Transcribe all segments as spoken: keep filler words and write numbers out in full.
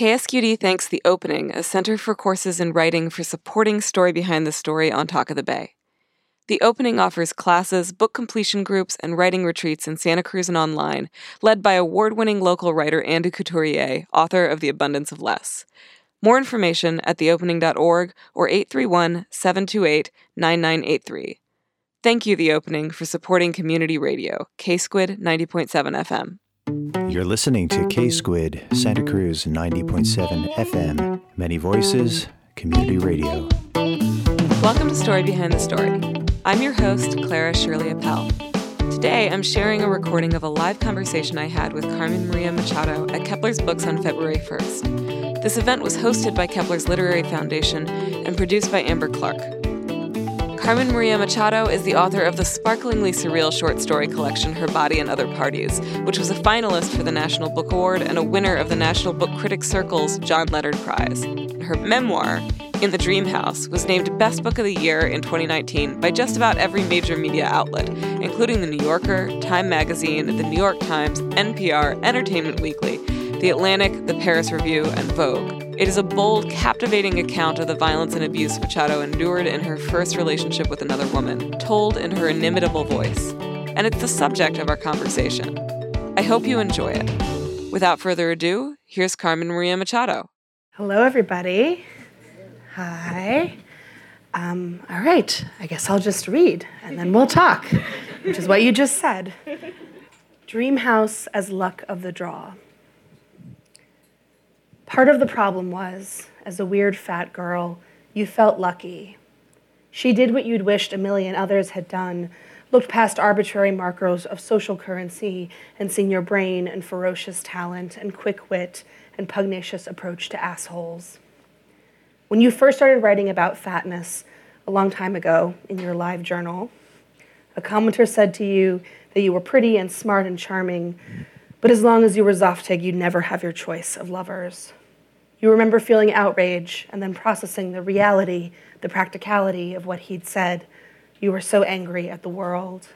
K S Q D thanks The Opening, a center for courses in writing, for supporting Story Behind the Story on Talk of the Bay. The Opening offers classes, book completion groups, and writing retreats in Santa Cruz and online, led by award-winning local writer Andy Couturier, author of The Abundance of Less. More information at the opening dot org or eight three one, seven two eight, nine nine eight three. Thank you, The Opening, for supporting community radio, K S Q D ninety point seven F M. You're listening to K S Q D, Santa Cruz ninety point seven F M, Many Voices, Community Radio. Welcome to Story Behind the Story. I'm your host, Clara Shirley Appel. Today, I'm sharing a recording of a live conversation I had with Carmen Maria Machado at Kepler's Books on February first. This event was hosted by Kepler's Literary Foundation and produced by Amber Clark. Carmen Maria Machado is the author of the sparklingly surreal short story collection Her Body and Other Parties, which was a finalist for the National Book Award and a winner of the National Book Critics Circle's John Leonard Prize. Her memoir, In the Dream House, was named Best Book of the Year in twenty nineteen by just about every major media outlet, including The New Yorker, Time Magazine, The New York Times, N P R, Entertainment Weekly, The Atlantic, The Paris Review, and Vogue. It is a bold, captivating account of the violence and abuse Machado endured in her first relationship with another woman, told in her inimitable voice. And it's the subject of our conversation. I hope you enjoy it. Without further ado, here's Carmen Maria Machado. Hello, everybody. Hi. Um, all right, I guess I'll just read, and then we'll talk, which is what you just said. Dream House as Luck of the Draw. Part of the problem was, as a weird fat girl, you felt lucky. She did what you'd wished a million others had done, looked past arbitrary markers of social currency and seen your brain and ferocious talent and quick wit and pugnacious approach to assholes. When you first started writing about fatness a long time ago in your live journal, a commenter said to you that you were pretty and smart and charming, but as long as you were Zoftig, you'd never have your choice of lovers. You remember feeling outrage and then processing the reality, the practicality of what he'd said. You were so angry at the world.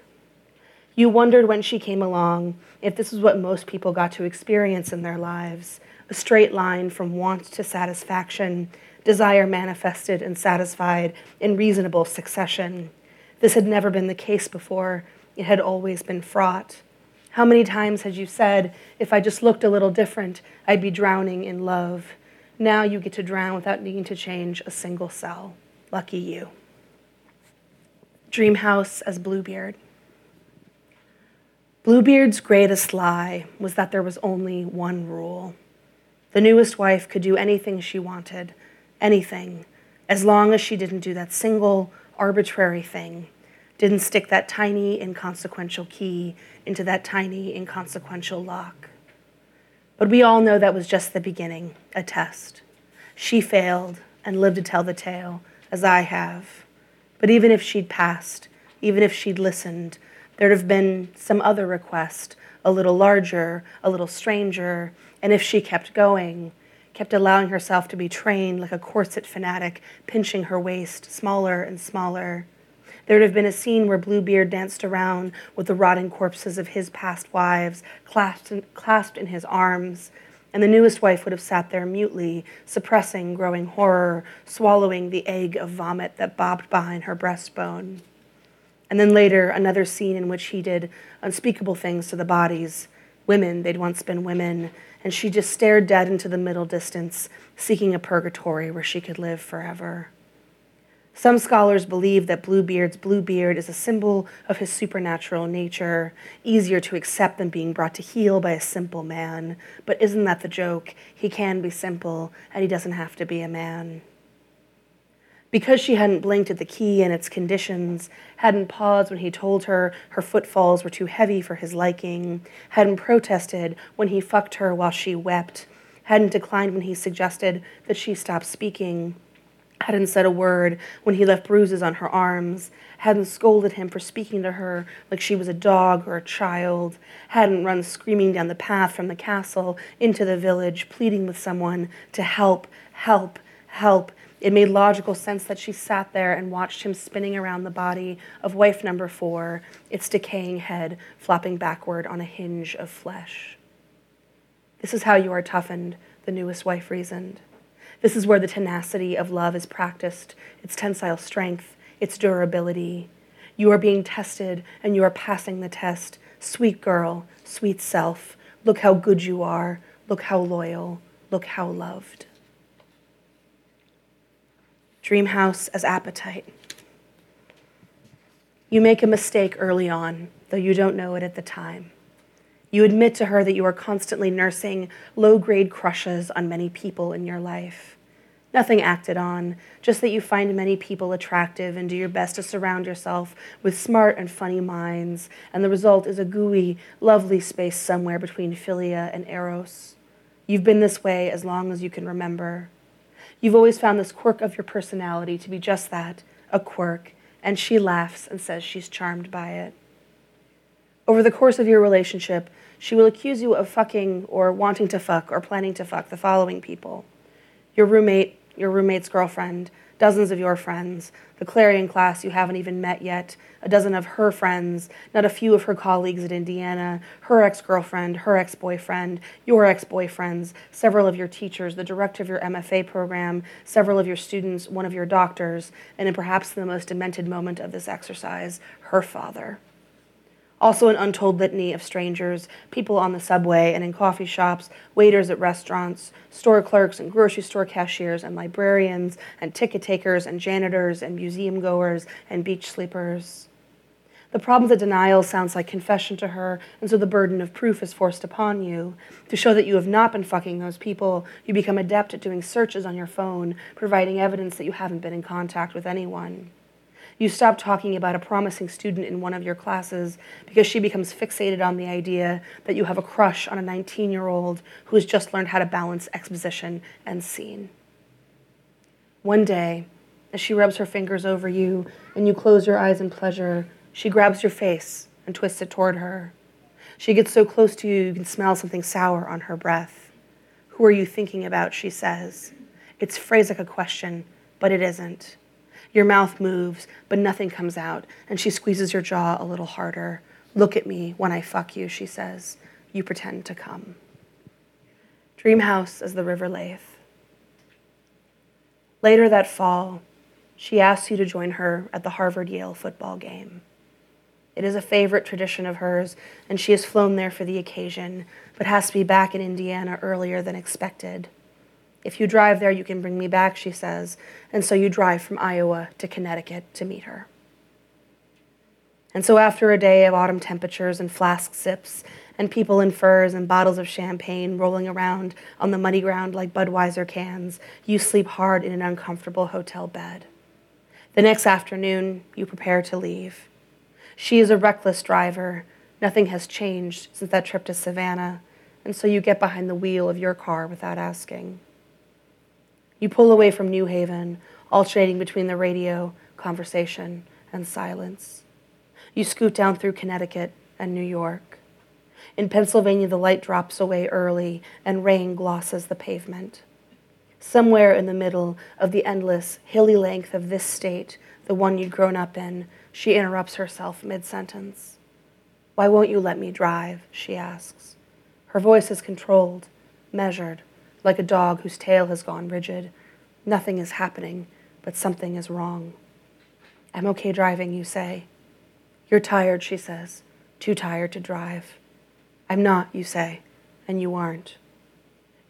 You wondered when she came along if this is what most people got to experience in their lives, a straight line from want to satisfaction, desire manifested and satisfied in reasonable succession. This had never been the case before. It had always been fraught. How many times had you said, if I just looked a little different, I'd be drowning in love? Now you get to drown without needing to change a single cell. Lucky you. Dream House as Bluebeard. Bluebeard's greatest lie was that there was only one rule. The newest wife could do anything she wanted, anything, as long as she didn't do that single arbitrary thing. Didn't stick that tiny, inconsequential key into that tiny, inconsequential lock. But we all know that was just the beginning, a test. She failed and lived to tell the tale, as I have. But even if she'd passed, even if she'd listened, there'd have been some other request, a little larger, a little stranger, and if she kept going, kept allowing herself to be trained like a corset fanatic, pinching her waist smaller and smaller, there'd have been a scene where Bluebeard danced around with the rotting corpses of his past wives clasped in, clasped in his arms, and the newest wife would have sat there mutely, suppressing growing horror, swallowing the egg of vomit that bobbed behind her breastbone. And then later, another scene in which he did unspeakable things to the bodies, women they'd once been women, and she just stared dead into the middle distance, seeking a purgatory where she could live forever. Some scholars believe that Bluebeard's Bluebeard is a symbol of his supernatural nature, easier to accept than being brought to heel by a simple man. But isn't that the joke? He can be simple, and he doesn't have to be a man. Because she hadn't blinked at the key and its conditions, hadn't paused when he told her her footfalls were too heavy for his liking, hadn't protested when he fucked her while she wept, hadn't declined when he suggested that she stop speaking, hadn't said a word when he left bruises on her arms, hadn't scolded him for speaking to her like she was a dog or a child, hadn't run screaming down the path from the castle into the village, pleading with someone to help, help, help. It made logical sense that she sat there and watched him spinning around the body of wife number four, its decaying head flopping backward on a hinge of flesh. This is how you are toughened the newest wife reasoned. This is where the tenacity of love is practiced, its tensile strength, its durability. You are being tested, and you are passing the test. Sweet girl, sweet self, look how good you are, look how loyal, look how loved. Dream house as appetite. You make a mistake early on, though you don't know it at the time. You admit to her that you are constantly nursing low-grade crushes on many people in your life. Nothing acted on, just that you find many people attractive and do your best to surround yourself with smart and funny minds, and the result is a gooey, lovely space somewhere between philia and eros. You've been this way as long as you can remember. You've always found this quirk of your personality to be just that, a quirk, and she laughs and says she's charmed by it. Over the course of your relationship, she will accuse you of fucking or wanting to fuck or planning to fuck the following people: your roommate, your roommate's girlfriend, dozens of your friends, the Clarion class you haven't even met yet, a dozen of her friends, not a few of her colleagues at Indiana, her ex-girlfriend, her ex-boyfriend, your ex-boyfriends, several of your teachers, the director of your M F A program, several of your students, one of your doctors, and in perhaps the most demented moment of this exercise, her father. Also an untold litany of strangers, people on the subway and in coffee shops, waiters at restaurants, store clerks and grocery store cashiers and librarians and ticket takers and janitors and museum goers and beach sleepers. The problem that denial sounds like confession to her, and so the burden of proof is forced upon you. To show that you have not been fucking those people, you become adept at doing searches on your phone, providing evidence that you haven't been in contact with anyone. You stop talking about a promising student in one of your classes because she becomes fixated on the idea that you have a crush on a nineteen-year-old who has just learned how to balance exposition and scene. One day, as she rubs her fingers over you and you close your eyes in pleasure, she grabs your face and twists it toward her. She gets so close to you, you can smell something sour on her breath. "Who are you thinking about?" she says. It's phrased like a question, but it isn't. Your mouth moves, but nothing comes out, and she squeezes your jaw a little harder. "Look at me when I fuck you," she says. You pretend to come. Dream house as the River Lathe. Later that fall, she asks you to join her at the Harvard-Yale football game. It is a favorite tradition of hers, and she has flown there for the occasion, but has to be back in Indiana earlier than expected. "If you drive there, you can bring me back," she says, and so you drive from Iowa to Connecticut to meet her. And so after a day of autumn temperatures and flask sips and people in furs and bottles of champagne rolling around on the muddy ground like Budweiser cans, you sleep hard in an uncomfortable hotel bed. The next afternoon, you prepare to leave. She is a reckless driver. Nothing has changed since that trip to Savannah, and so you get behind the wheel of your car without asking. You pull away from New Haven, alternating between the radio, conversation, and silence. You scoot down through Connecticut and New York. In Pennsylvania, the light drops away early, and rain glosses the pavement. Somewhere in the middle of the endless, hilly length of this state, the one you'd grown up in, she interrupts herself mid-sentence. "Why won't you let me drive?" she asks. Her voice is controlled, measured, like a dog whose tail has gone rigid. Nothing is happening, but something is wrong. "I'm okay driving," you say. "You're tired," she says, "too tired to drive." "I'm not," you say, and you aren't.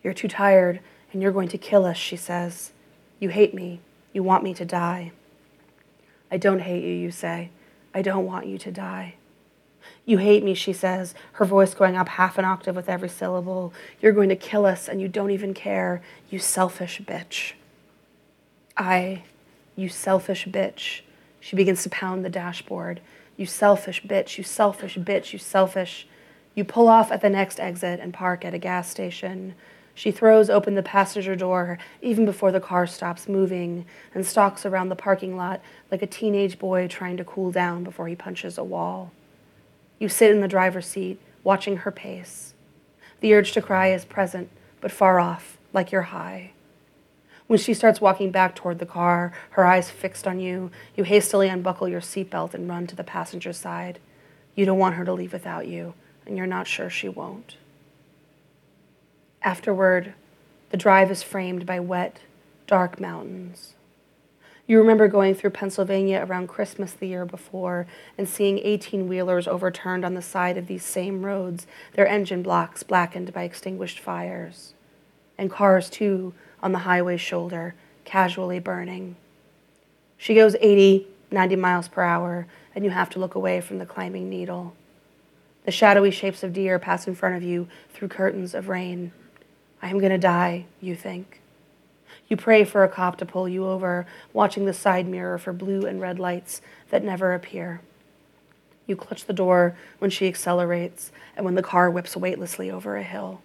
"You're too tired, and you're going to kill us," she says. "You hate me, you want me to die." "I don't hate you," you say. "I don't want you to die." "You hate me," she says, her voice going up half an octave with every syllable. "You're going to kill us, and you don't even care, you selfish bitch." "I, you selfish bitch." She begins to pound the dashboard. "You selfish bitch, you selfish bitch, you selfish." You pull off at the next exit and park at a gas station. She throws open the passenger door even before the car stops moving and stalks around the parking lot like a teenage boy trying to cool down before he punches a wall. You sit in the driver's seat, watching her pace. The urge to cry is present, but far off, like you're high. When she starts walking back toward the car, her eyes fixed on you, you hastily unbuckle your seatbelt and run to the passenger side. You don't want her to leave without you, and you're not sure she won't. Afterward, The drive is framed by wet, dark mountains. You remember going through Pennsylvania around Christmas the year before and seeing eighteen-wheelers overturned on the side of these same roads, their engine blocks blackened by extinguished fires, and cars, too, on the highway shoulder, casually burning. She goes eighty, ninety miles per hour, and you have to look away from the climbing needle. The shadowy shapes of deer pass in front of you through curtains of rain. I am going to die, you think. You pray for a cop to pull you over, watching the side mirror for blue and red lights that never appear. You clutch the door when she accelerates and when the car whips weightlessly over a hill.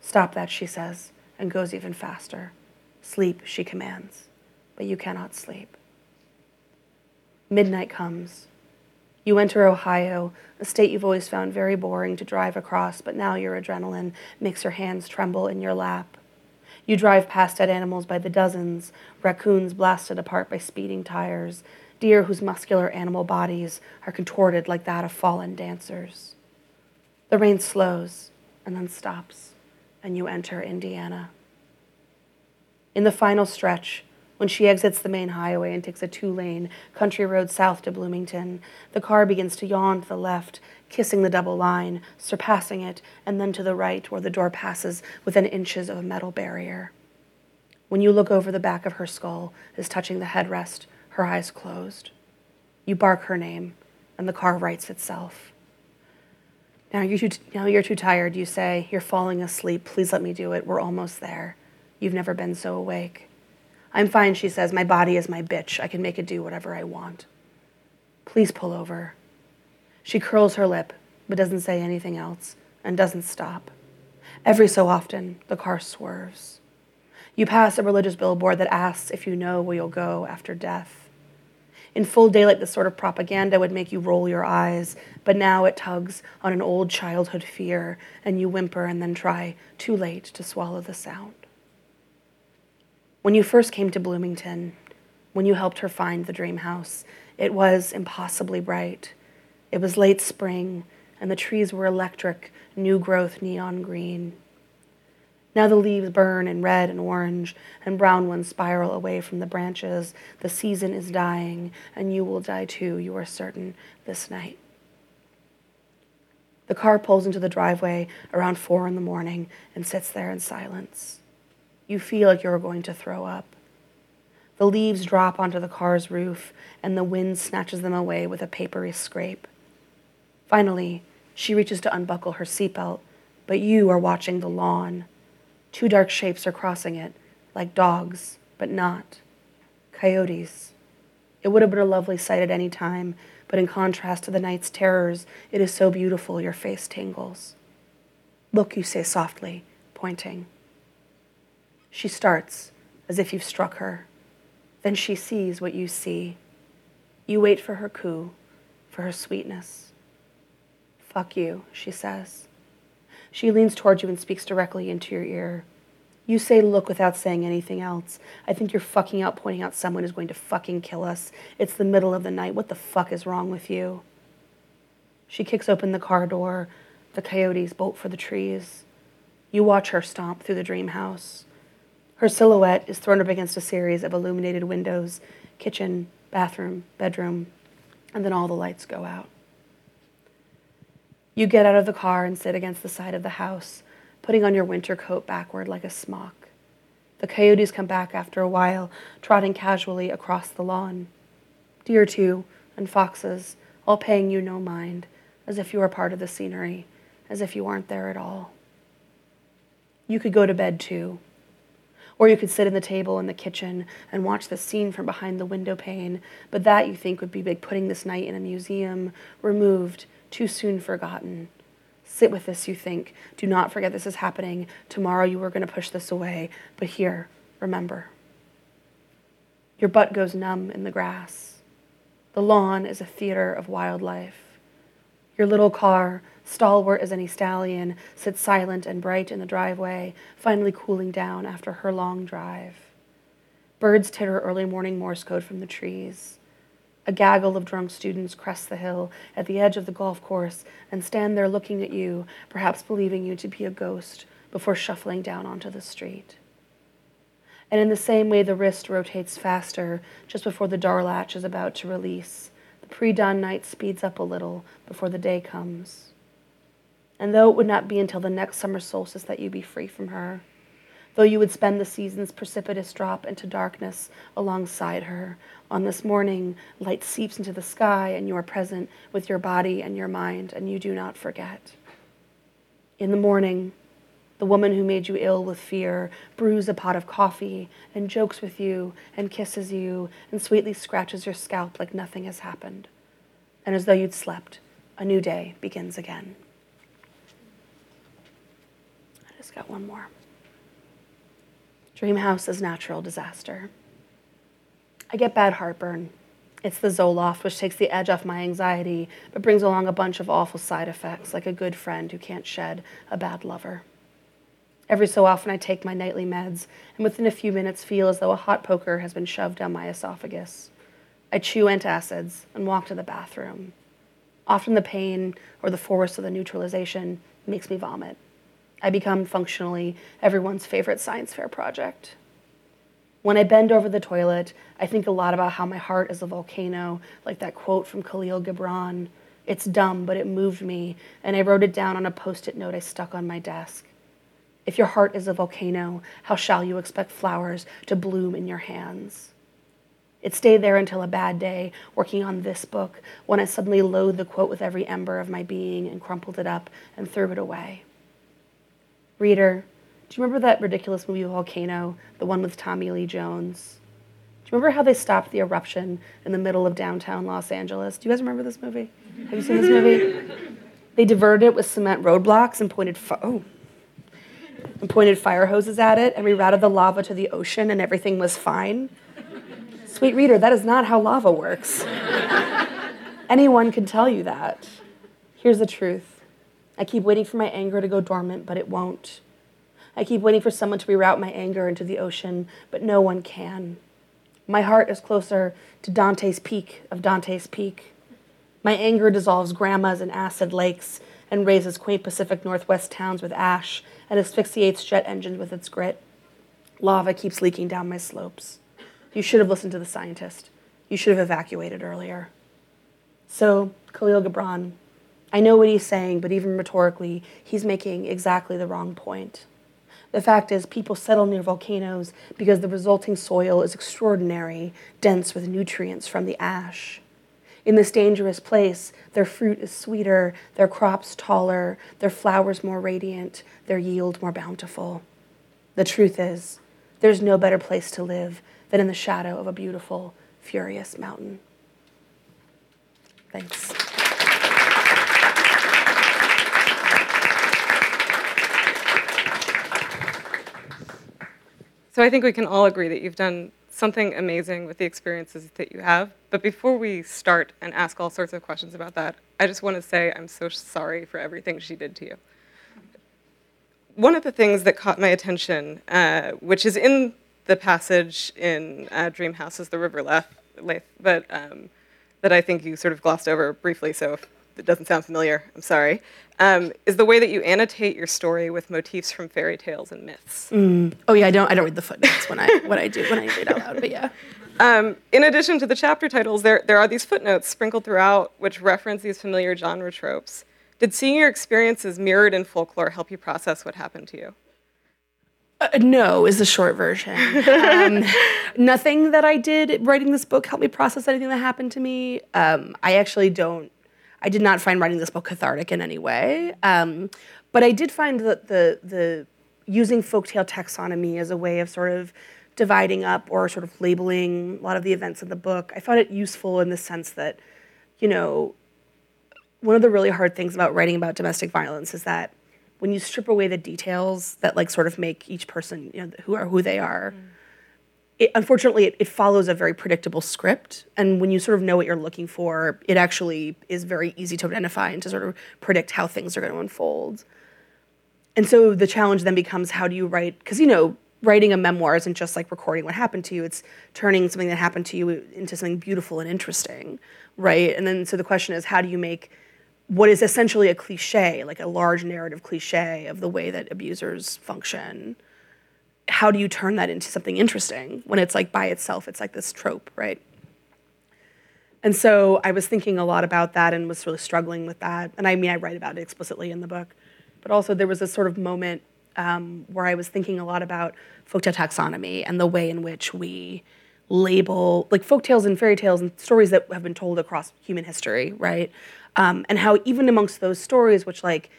Stop that, she says, and goes even faster. Sleep, she commands, but you cannot sleep. Midnight comes. You enter Ohio, a state you've always found very boring to drive across, but now your adrenaline makes your hands tremble in your lap. You drive past dead animals by the dozens, raccoons blasted apart by speeding tires, deer whose muscular animal bodies are contorted like that of fallen dancers. The rain slows and then stops, and you enter Indiana. In the final stretch, when she exits the main highway and takes a two-lane country road south to Bloomington, the car begins to yawn to the left, kissing the double line, surpassing it, and then to the right, where the door passes within inches of a metal barrier. When you look over, the back of her skull is touching the headrest, her eyes closed. You bark her name, and the car rights itself. Now you're too, now you're too tired, you say. You're falling asleep. Please let me do it. We're almost there. You've never been so awake. I'm fine, she says. My body is my bitch. I can make it do whatever I want. Please pull over. She curls her lip, but doesn't say anything else, and doesn't stop. Every so often, the car swerves. You pass a religious billboard that asks if you know where you'll go after death. In full daylight, this sort of propaganda would make you roll your eyes, but now it tugs on an old childhood fear, and you whimper and then try, too late, to swallow the sound. When you first came to Bloomington, when you helped her find the dream house, it was impossibly bright. It was late spring, and the trees were electric, new growth neon green. Now the leaves burn in red and orange, and brown ones spiral away from the branches. The season is dying, and you will die too, you are certain, this night. The car pulls into the driveway around four in the morning and sits there in silence. You feel like you're going to throw up. The leaves drop onto the car's roof, and the wind snatches them away with a papery scrape. Finally, she reaches to unbuckle her seatbelt, but you are watching the lawn. Two dark shapes are crossing it, like dogs, but not. Coyotes. It would have been a lovely sight at any time, but in contrast to the night's terrors, it is so beautiful your face tingles. Look, you say softly, pointing. She starts, as if you've struck her. Then she sees what you see. You wait for her coo, for her sweetness. Fuck you, she says. She leans toward you and speaks directly into your ear. You say look without saying anything else. I think you're fucking out pointing out someone is going to fucking kill us. It's the middle of the night. What the fuck is wrong with you? She kicks open the car door. The coyotes bolt for the trees. You watch her stomp through the dream house. Her silhouette is thrown up against a series of illuminated windows, kitchen, bathroom, bedroom, and then all the lights go out. You get out of the car and sit against the side of the house, putting on your winter coat backward like a smock. The coyotes come back after a while, trotting casually across the lawn. Deer, too, and foxes, all paying you no mind, as if you are part of the scenery, as if you aren't there at all. You could go to bed, too. Or you could sit in the table in the kitchen and watch the scene from behind the window pane, but that, you think, would be like putting this night in a museum, removed, too soon forgotten. Sit with this, you think. Do not forget this is happening. Tomorrow you were going to push this away, but here, remember. Your butt goes numb in the grass. The lawn is a theater of wildlife. Your little car, stalwart as any stallion, sits silent and bright in the driveway, finally cooling down after her long drive. Birds titter early morning Morse code from the trees. A gaggle of drunk students crest the hill at the edge of the golf course and stand there looking at you, perhaps believing you to be a ghost, before shuffling down onto the street. And in the same way, the wrist rotates faster just before the door latch is about to release. The pre-dawn night speeds up a little before the day comes. And though it would not be until the next summer solstice that you be free from her, though you would spend the season's precipitous drop into darkness alongside her, on this morning, light seeps into the sky and you are present with your body and your mind, and you do not forget. In the morning, the woman who made you ill with fear brews a pot of coffee and jokes with you and kisses you and sweetly scratches your scalp like nothing has happened. And as though you'd slept, a new day begins again. I just got one more. Dream house is natural disaster. I get bad heartburn. It's the Zoloft, which takes the edge off my anxiety, but brings along a bunch of awful side effects, like a good friend who can't shed a bad lover. Every so often I take my nightly meds, and within a few minutes feel as though a hot poker has been shoved down my esophagus. I chew antacids and walk to the bathroom. Often the pain, or the force of the neutralization, makes me vomit. I become functionally everyone's favorite science fair project. When I bend over the toilet, I think a lot about how my heart is a volcano, like that quote from Khalil Gibran. It's dumb, but it moved me, and I wrote it down on a post-it note I stuck on my desk. If your heart is a volcano, how shall you expect flowers to bloom in your hands? It stayed there until a bad day, working on this book, when I suddenly loathed the quote with every ember of my being and crumpled it up and threw it away. Reader, do you remember that ridiculous movie Volcano, the one with Tommy Lee Jones? Do you remember how they stopped the eruption in the middle of downtown Los Angeles? Do you guys remember this movie? Have you seen this movie? They diverted it with cement roadblocks and pointed fi- oh. and pointed fire hoses at it and rerouted the lava to the ocean, and everything was fine. Sweet reader, that is not how lava works. Anyone can tell you that. Here's the truth. I keep waiting for my anger to go dormant, but it won't. I keep waiting for someone to reroute my anger into the ocean, but no one can. My heart is closer to Dante's Peak of Dante's Peak. My anger dissolves grandmas in acid lakes and raises quaint Pacific Northwest towns with ash and asphyxiates jet engines with its grit. Lava keeps leaking down my slopes. You should have listened to the scientist. You should have evacuated earlier. So, Khalil Gibran, I know what he's saying, but even rhetorically, he's making exactly the wrong point. The fact is, people settle near volcanoes because the resulting soil is extraordinary, dense with nutrients from the ash. In this dangerous place, their fruit is sweeter, their crops taller, their flowers more radiant, their yield more bountiful. The truth is, there's no better place to live than in the shadow of a beautiful, furious mountain. Thanks. So I think we can all agree that you've done something amazing with the experiences that you have. But before we start and ask all sorts of questions about that, I just want to say I'm so sorry for everything she did to you. One of the things that caught my attention, uh, which is in the passage in uh, Dream House is the River Lethe, but um, that I think you sort of glossed over briefly, so if it doesn't sound familiar, I'm sorry, um, is the way that you annotate your story with motifs from fairy tales and myths. Mm. Oh yeah, I don't I don't read the footnotes when I what I do when I read out loud, but yeah. Um, in addition to the chapter titles, there there are these footnotes sprinkled throughout which reference these familiar genre tropes. Did seeing your experiences mirrored in folklore help you process what happened to you? Uh, no, is the short version. Um, nothing that I did writing this book helped me process anything that happened to me. Um, I actually don't. I did not find writing this book cathartic in any way, um, but I did find that the, the using folktale taxonomy as a way of sort of dividing up or sort of labeling a lot of the events in the book, I found it useful in the sense that, you know, one of the really hard things about writing about domestic violence is that when you strip away the details that like sort of make each person, you know, who are who they are, mm. It, unfortunately, it, it follows a very predictable script, and when you sort of know what you're looking for, it actually is very easy to identify and to sort of predict how things are going to unfold. And so the challenge then becomes, how do you write, because, you know, writing a memoir isn't just like recording what happened to you, it's turning something that happened to you into something beautiful and interesting, right? And then so the question is, how do you make what is essentially a cliche, like a large narrative cliche of the way that abusers function, how do you turn that into something interesting when it's like by itself, it's like this trope, right? And so I was thinking a lot about that and was really struggling with that. And I mean, I write about it explicitly in the book. But also there was a sort of moment um, where I was thinking a lot about folktale taxonomy and the way in which we label, like folktales and fairy tales and stories that have been told across human history, right? Um, and how even amongst those stories, which like,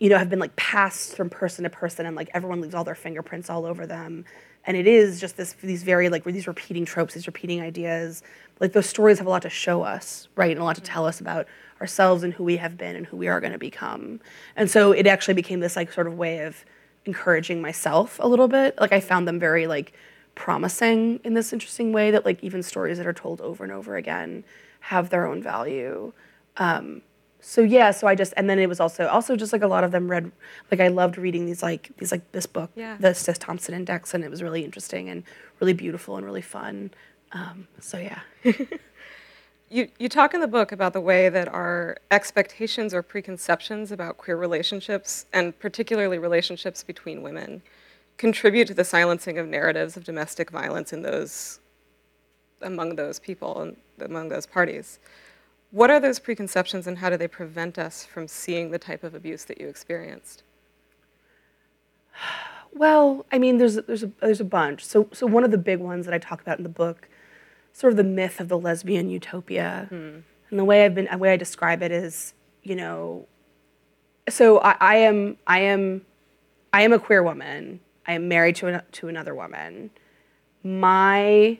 you know, have been like passed from person to person and like everyone leaves all their fingerprints all over them. And it is just this, these very like, these repeating tropes, these repeating ideas, like those stories have a lot to show us, right? And a lot to tell us about ourselves and who we have been and who we are gonna become. And so it actually became this like sort of way of encouraging myself a little bit. Like I found them very like promising in this interesting way that like even stories that are told over and over again have their own value. Um, So yeah, so I just, and then it was also, also just like a lot of them read, like I loved reading these like, these like this book, yeah. the Sis Thompson Index, and it was really interesting and really beautiful and really fun. Um, so yeah. you you talk in the book about the way that our expectations or preconceptions about queer relationships, and particularly relationships between women, contribute to the silencing of narratives of domestic violence in those, among those people, and among those parties. What are those preconceptions and how do they prevent us from seeing the type of abuse that you experienced? Well, I mean, there's there's a, there's a bunch. So so one of the big ones that I talk about in the book, sort of the myth of the lesbian utopia. Mm-hmm. And the way I've been, the way I describe it is, you know, so I, I am I am I am a queer woman. I am married to an, to another woman. My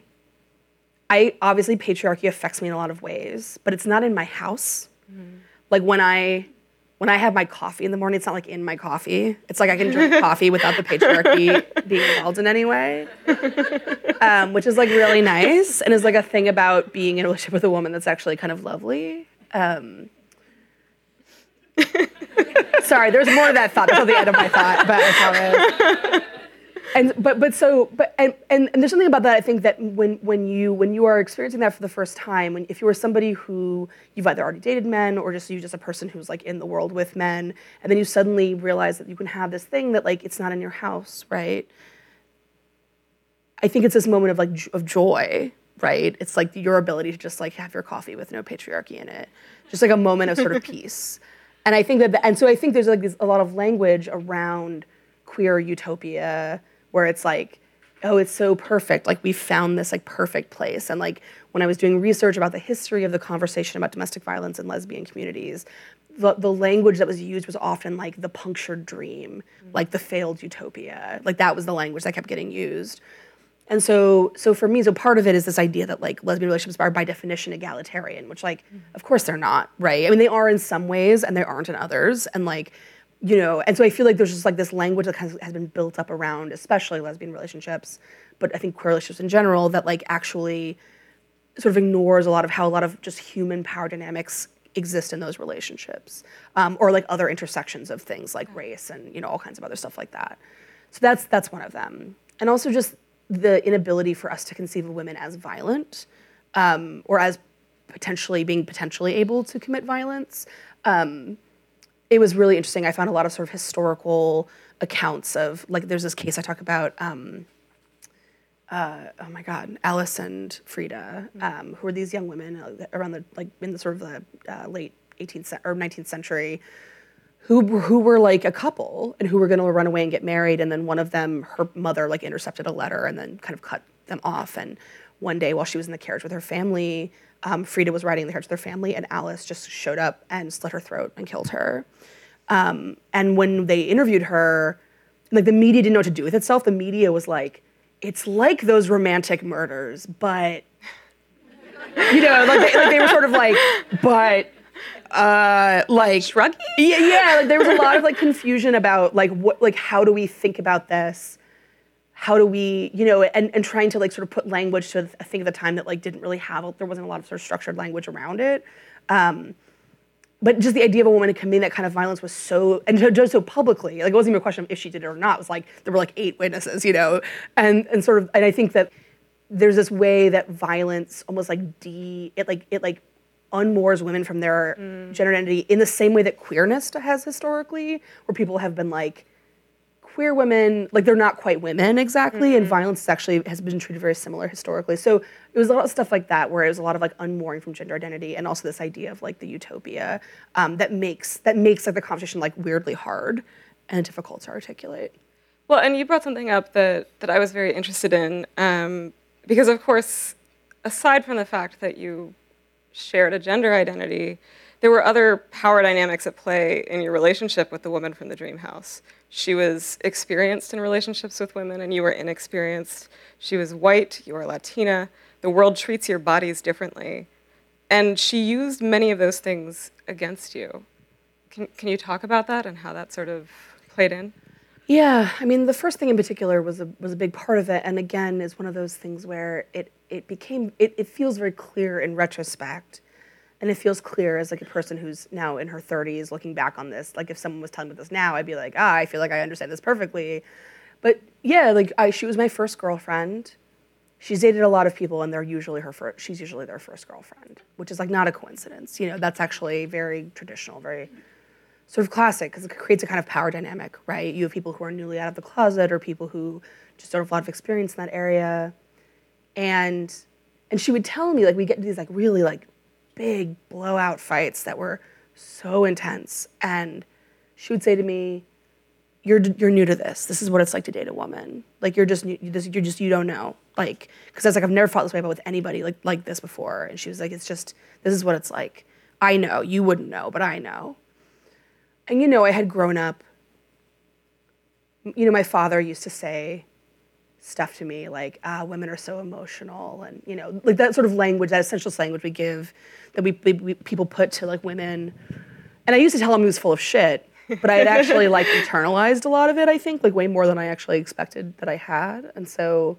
I, obviously, patriarchy affects me in a lot of ways, but it's not in my house. Mm-hmm. Like when I, when I have my coffee in the morning, it's not like in my coffee. It's like I can drink coffee without the patriarchy being involved in any way, um, which is like really nice and is like a thing about being in a relationship with a woman that's actually kind of lovely. Um, sorry, there's more to that thought. That's not the end of my thought, but I promise. And but but so but and, and and there's something about that I think that when when you when you are experiencing that for the first time, when if you are somebody who you've either already dated men or just you just a person who's like in the world with men, and then you suddenly realize that you can have this thing that like it's not in your house, right? I think it's this moment of like of joy, right? It's like your ability to just like have your coffee with no patriarchy in it, just like a moment of sort of peace. And I think that the, and so I think there's like this, a lot of language around queer utopia, where it's like, oh, it's so perfect. Like we found this like perfect place. And like when I was doing research about the history of the conversation about domestic violence in lesbian communities, the, the language that was used was often like the punctured dream, mm-hmm. like the failed utopia. Like that was the language that kept getting used. And so so for me, so part of it is this idea that like lesbian relationships are by definition egalitarian, which like, mm-hmm. of course they're not, right? I mean, they are in some ways and they aren't in others. And like, you know, and so I feel like there's just like this language that has, has been built up around, especially lesbian relationships, but I think queer relationships in general, that like actually sort of ignores a lot of how a lot of just human power dynamics exist in those relationships, um, or like other intersections of things like race and, you know, all kinds of other stuff like that. So that's that's one of them. And also just the inability for us to conceive of women as violent, um, or as potentially being potentially able to commit violence. Um, It was really interesting. I found a lot of sort of historical accounts of, like, there's this case I talk about, um, uh, oh my God, Alice and Frida, um, mm-hmm. who were these young women around the, like, in the sort of the uh, late eighteenth or nineteenth century, who who were like a couple and who were going to run away and get married, and then one of them, her mother, like, intercepted a letter and then kind of cut them off. And one day while she was in the carriage with her family, Um, Frida was riding in the carriage with her family, and Alice just showed up and slit her throat and killed her. Um, and when they interviewed her, like the media didn't know what to do with itself. The media was like, it's like those romantic murders, but, you know, like they, like they were sort of like, but, uh, like. Shruggy? Yeah, yeah, like there was a lot of like confusion about like what, like how do we think about this? How do we, you know, and, and trying to like sort of put language to a thing at the time that like didn't really have, there wasn't a lot of sort of structured language around it. Um, but just the idea of a woman committing that kind of violence was so, and done so publicly, like it wasn't even a question of if she did it or not, it was like, there were like eight witnesses, you know? And and sort of, and I think that there's this way that violence almost like de, it like, it like unmoors women from their mm. gender identity in the same way that queerness has historically, where people have been like, queer women, like they're not quite women exactly, mm-hmm. and violence actually has been treated very similar historically. So it was a lot of stuff like that where it was a lot of like unmooring from gender identity and also this idea of like the utopia um, that makes that makes like the conversation like weirdly hard and difficult to articulate. Well, and you brought something up that that I was very interested in um, because, of course, aside from the fact that you shared a gender identity, there were other power dynamics at play in your relationship with the woman from the Dream House. She was experienced in relationships with women, and you were inexperienced. She was white, you were Latina. The world treats your bodies differently. And she used many of those things against you. Can, can you talk about that and how that sort of played in? Yeah, I mean, the first thing in particular was a was a big part of it, and again, is one of those things where it it became, it, it feels very clear in retrospect. And it feels clear as like a person who's now in her thirties looking back on this. Like if someone was telling me this now, I'd be like, ah, I feel like I understand this perfectly. But yeah, like I, she was my first girlfriend. She's dated a lot of people, and they're usually her first. She's usually their first girlfriend, which is like not a coincidence. You know, that's actually very traditional, very sort of classic, because it creates a kind of power dynamic, right? You have people who are newly out of the closet, or people who just don't have a lot of experience in that area, and and she would tell me like we get into these like really like. big blowout fights that were so intense. And she would say to me, you're you're new to this. This is what it's like to date a woman. Like, you're just, new, you're just, you're just you don't know. Like, because I was like, I've never fought this way, but with anybody like, like this before. And she was like, it's just, this is what it's like. I know, you wouldn't know, but I know. And, you know, I had grown up, you know, my father used to say stuff to me like, ah, women are so emotional, and you know, like that sort of language, that essentialist language we give, that we, we, we people put to like women. And I used to tell him he was full of shit, but I had actually like internalized a lot of it, I think, like way more than I actually expected that I had. And so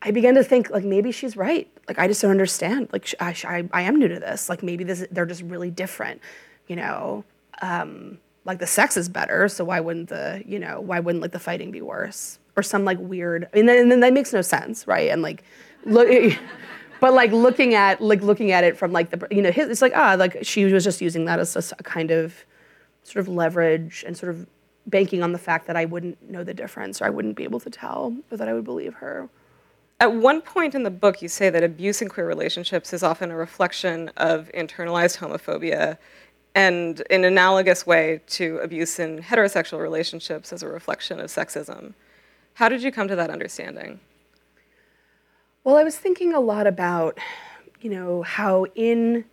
I began to think like, maybe she's right. Like, I just don't understand. Like, I, I, I am new to this. Like, maybe this, they're just really different, you know? Um, like the sex is better, so why wouldn't the, you know, why wouldn't like the fighting be worse? Or some like weird, and then, and then that makes no sense, right? And like, look, but like looking at like looking at it from like the, you know, his, it's like ah, like she was just using that as a, a kind of sort of leverage and sort of banking on the fact that I wouldn't know the difference, or I wouldn't be able to tell, or that I would believe her. At one point in the book, you say that abuse in queer relationships is often a reflection of internalized homophobia, and in an analogous way to abuse in heterosexual relationships as a reflection of sexism. How did you come to that understanding? Well, I was thinking a lot about, you know, how in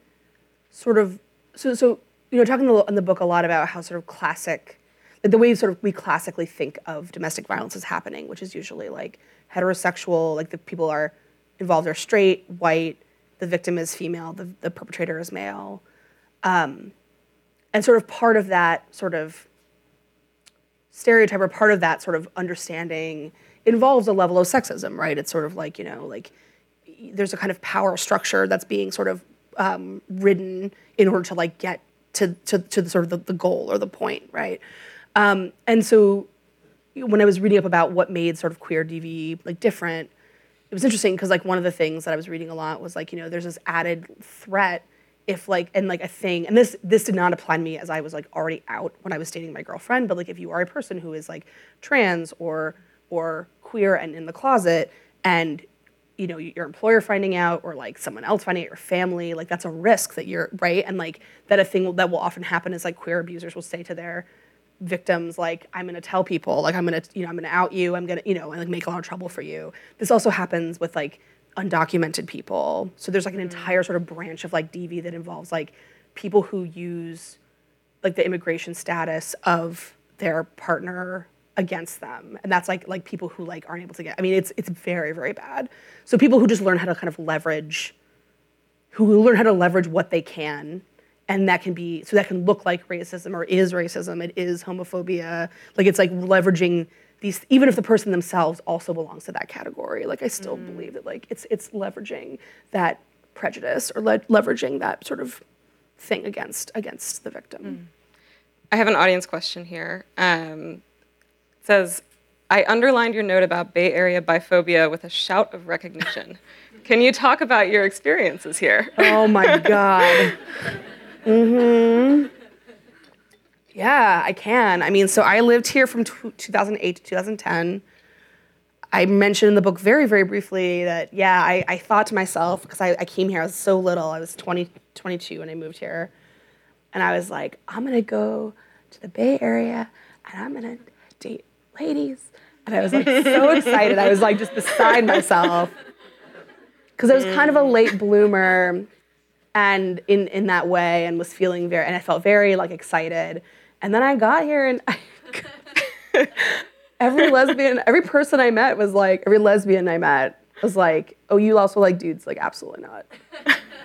sort of, so, so you know, talking in the book a lot about how sort of classic, the way sort of we classically think of domestic violence is happening, which is usually like heterosexual, like the people are involved are straight, white, the victim is female, the, the perpetrator is male. Um, and sort of part of that sort of stereotype, or part of that sort of understanding, involves a level of sexism, right? It's sort of like, you know, like there's a kind of power structure that's being sort of um, ridden in order to like get to to, to the sort of the, the goal or the point, right? Um, and so when I was reading up about what made sort of queer D V like different, it was interesting because like one of the things that I was reading a lot was like, you know, there's this added threat if like, and like a thing, and this this did not apply to me as I was like already out when I was dating my girlfriend, but like if you are a person who is like trans or or queer and in the closet, and you know, your employer finding out, or like someone else finding out, your family, like that's a risk that you're, right? And like that a thing that will often happen is like queer abusers will say to their victims, like, I'm gonna tell people, like I'm gonna, you know, I'm gonna out you, I'm gonna, you know, and like make a lot of trouble for you. This also happens with like undocumented people. So there's like an entire sort of branch of like D V that involves like people who use like the immigration status of their partner against them. And that's like like people who like aren't able to get, I mean, it's it's very, very bad. So people who just learn how to kind of leverage, who learn how to leverage what they can. And that can be, so that can look like racism, or is racism, it is homophobia. Like it's like leveraging these, even if the person themselves also belongs to that category, like I still mm. believe that like it's it's leveraging that prejudice, or le- leveraging that sort of thing against against the victim. Mm. I have an audience question here. Um, it says, I underlined your note about Bay Area biphobia with a shout of recognition. Can you talk about your experiences here? Oh my God. Mm-hmm. Yeah, I can. I mean, so I lived here from two thousand eight to two thousand ten. I mentioned in the book very, very briefly that, yeah, I, I thought to myself, because I, I came here, I was so little. I was twenty, twenty-two when I moved here. And I was like, I'm going to go to the Bay Area, and I'm going to date ladies. And I was like so excited. I was like just beside myself. Because I was kind of a late bloomer and in, in that way, and was feeling very, and I felt very like excited. And then I got here and I, every lesbian, every person I met was like, every lesbian I met was like, oh, you also like dudes? Like, absolutely not.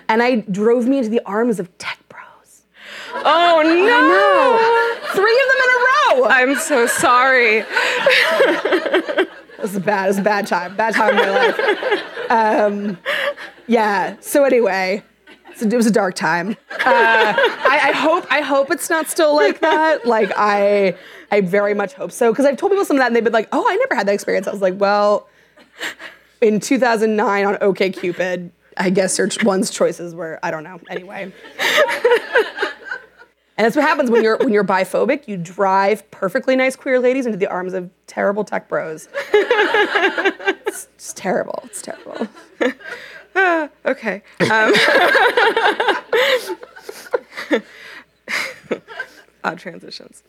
And I drove me into the arms of tech bros. Oh, no. Three of them in a row. I'm so sorry. It was bad. It was a bad time. Bad time in my life. Um, yeah. So anyway, so it was a dark time. Uh, I, I hope. I hope it's not still like that. Like I, I very much hope so. Because I've told people some of that, and they've been like, "Oh, I never had that experience." I was like, "Well, in two thousand nine on OkCupid, I guess your one's choices were I don't know." Anyway, and that's what happens when you're when you're biphobic. You drive perfectly nice queer ladies into the arms of terrible tech bros. It's, it's terrible. It's terrible. Uh, okay. Um, odd transitions.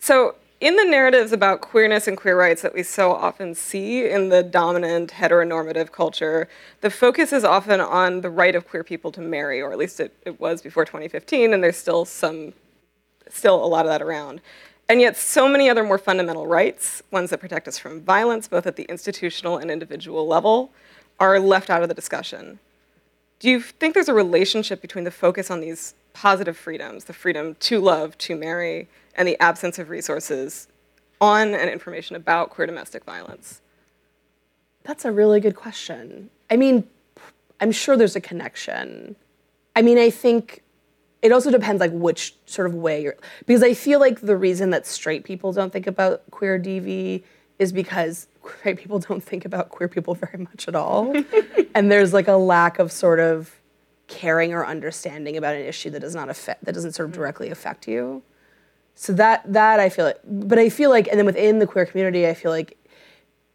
So, in the narratives about queerness and queer rights that we so often see in the dominant heteronormative culture, the focus is often on the right of queer people to marry, or at least it, it was before twenty fifteen, and there's still some, still a lot of that around. And yet so many other more fundamental rights, ones that protect us from violence, both at the institutional and individual level, are left out of the discussion. Do you think there's a relationship between the focus on these positive freedoms, the freedom to love, to marry, and the absence of resources on and information about queer domestic violence? That's a really good question. I mean, I'm sure there's a connection. I mean, I think it also depends, like, which sort of way you're... Because I feel like the reason that straight people don't think about queer D V is because straight people don't think about queer people very much at all. And there's, like, a lack of sort of caring or understanding about an issue that does not affect... that doesn't sort of directly affect you. So that, that I feel... Like, but I feel like... And then within the queer community, I feel like...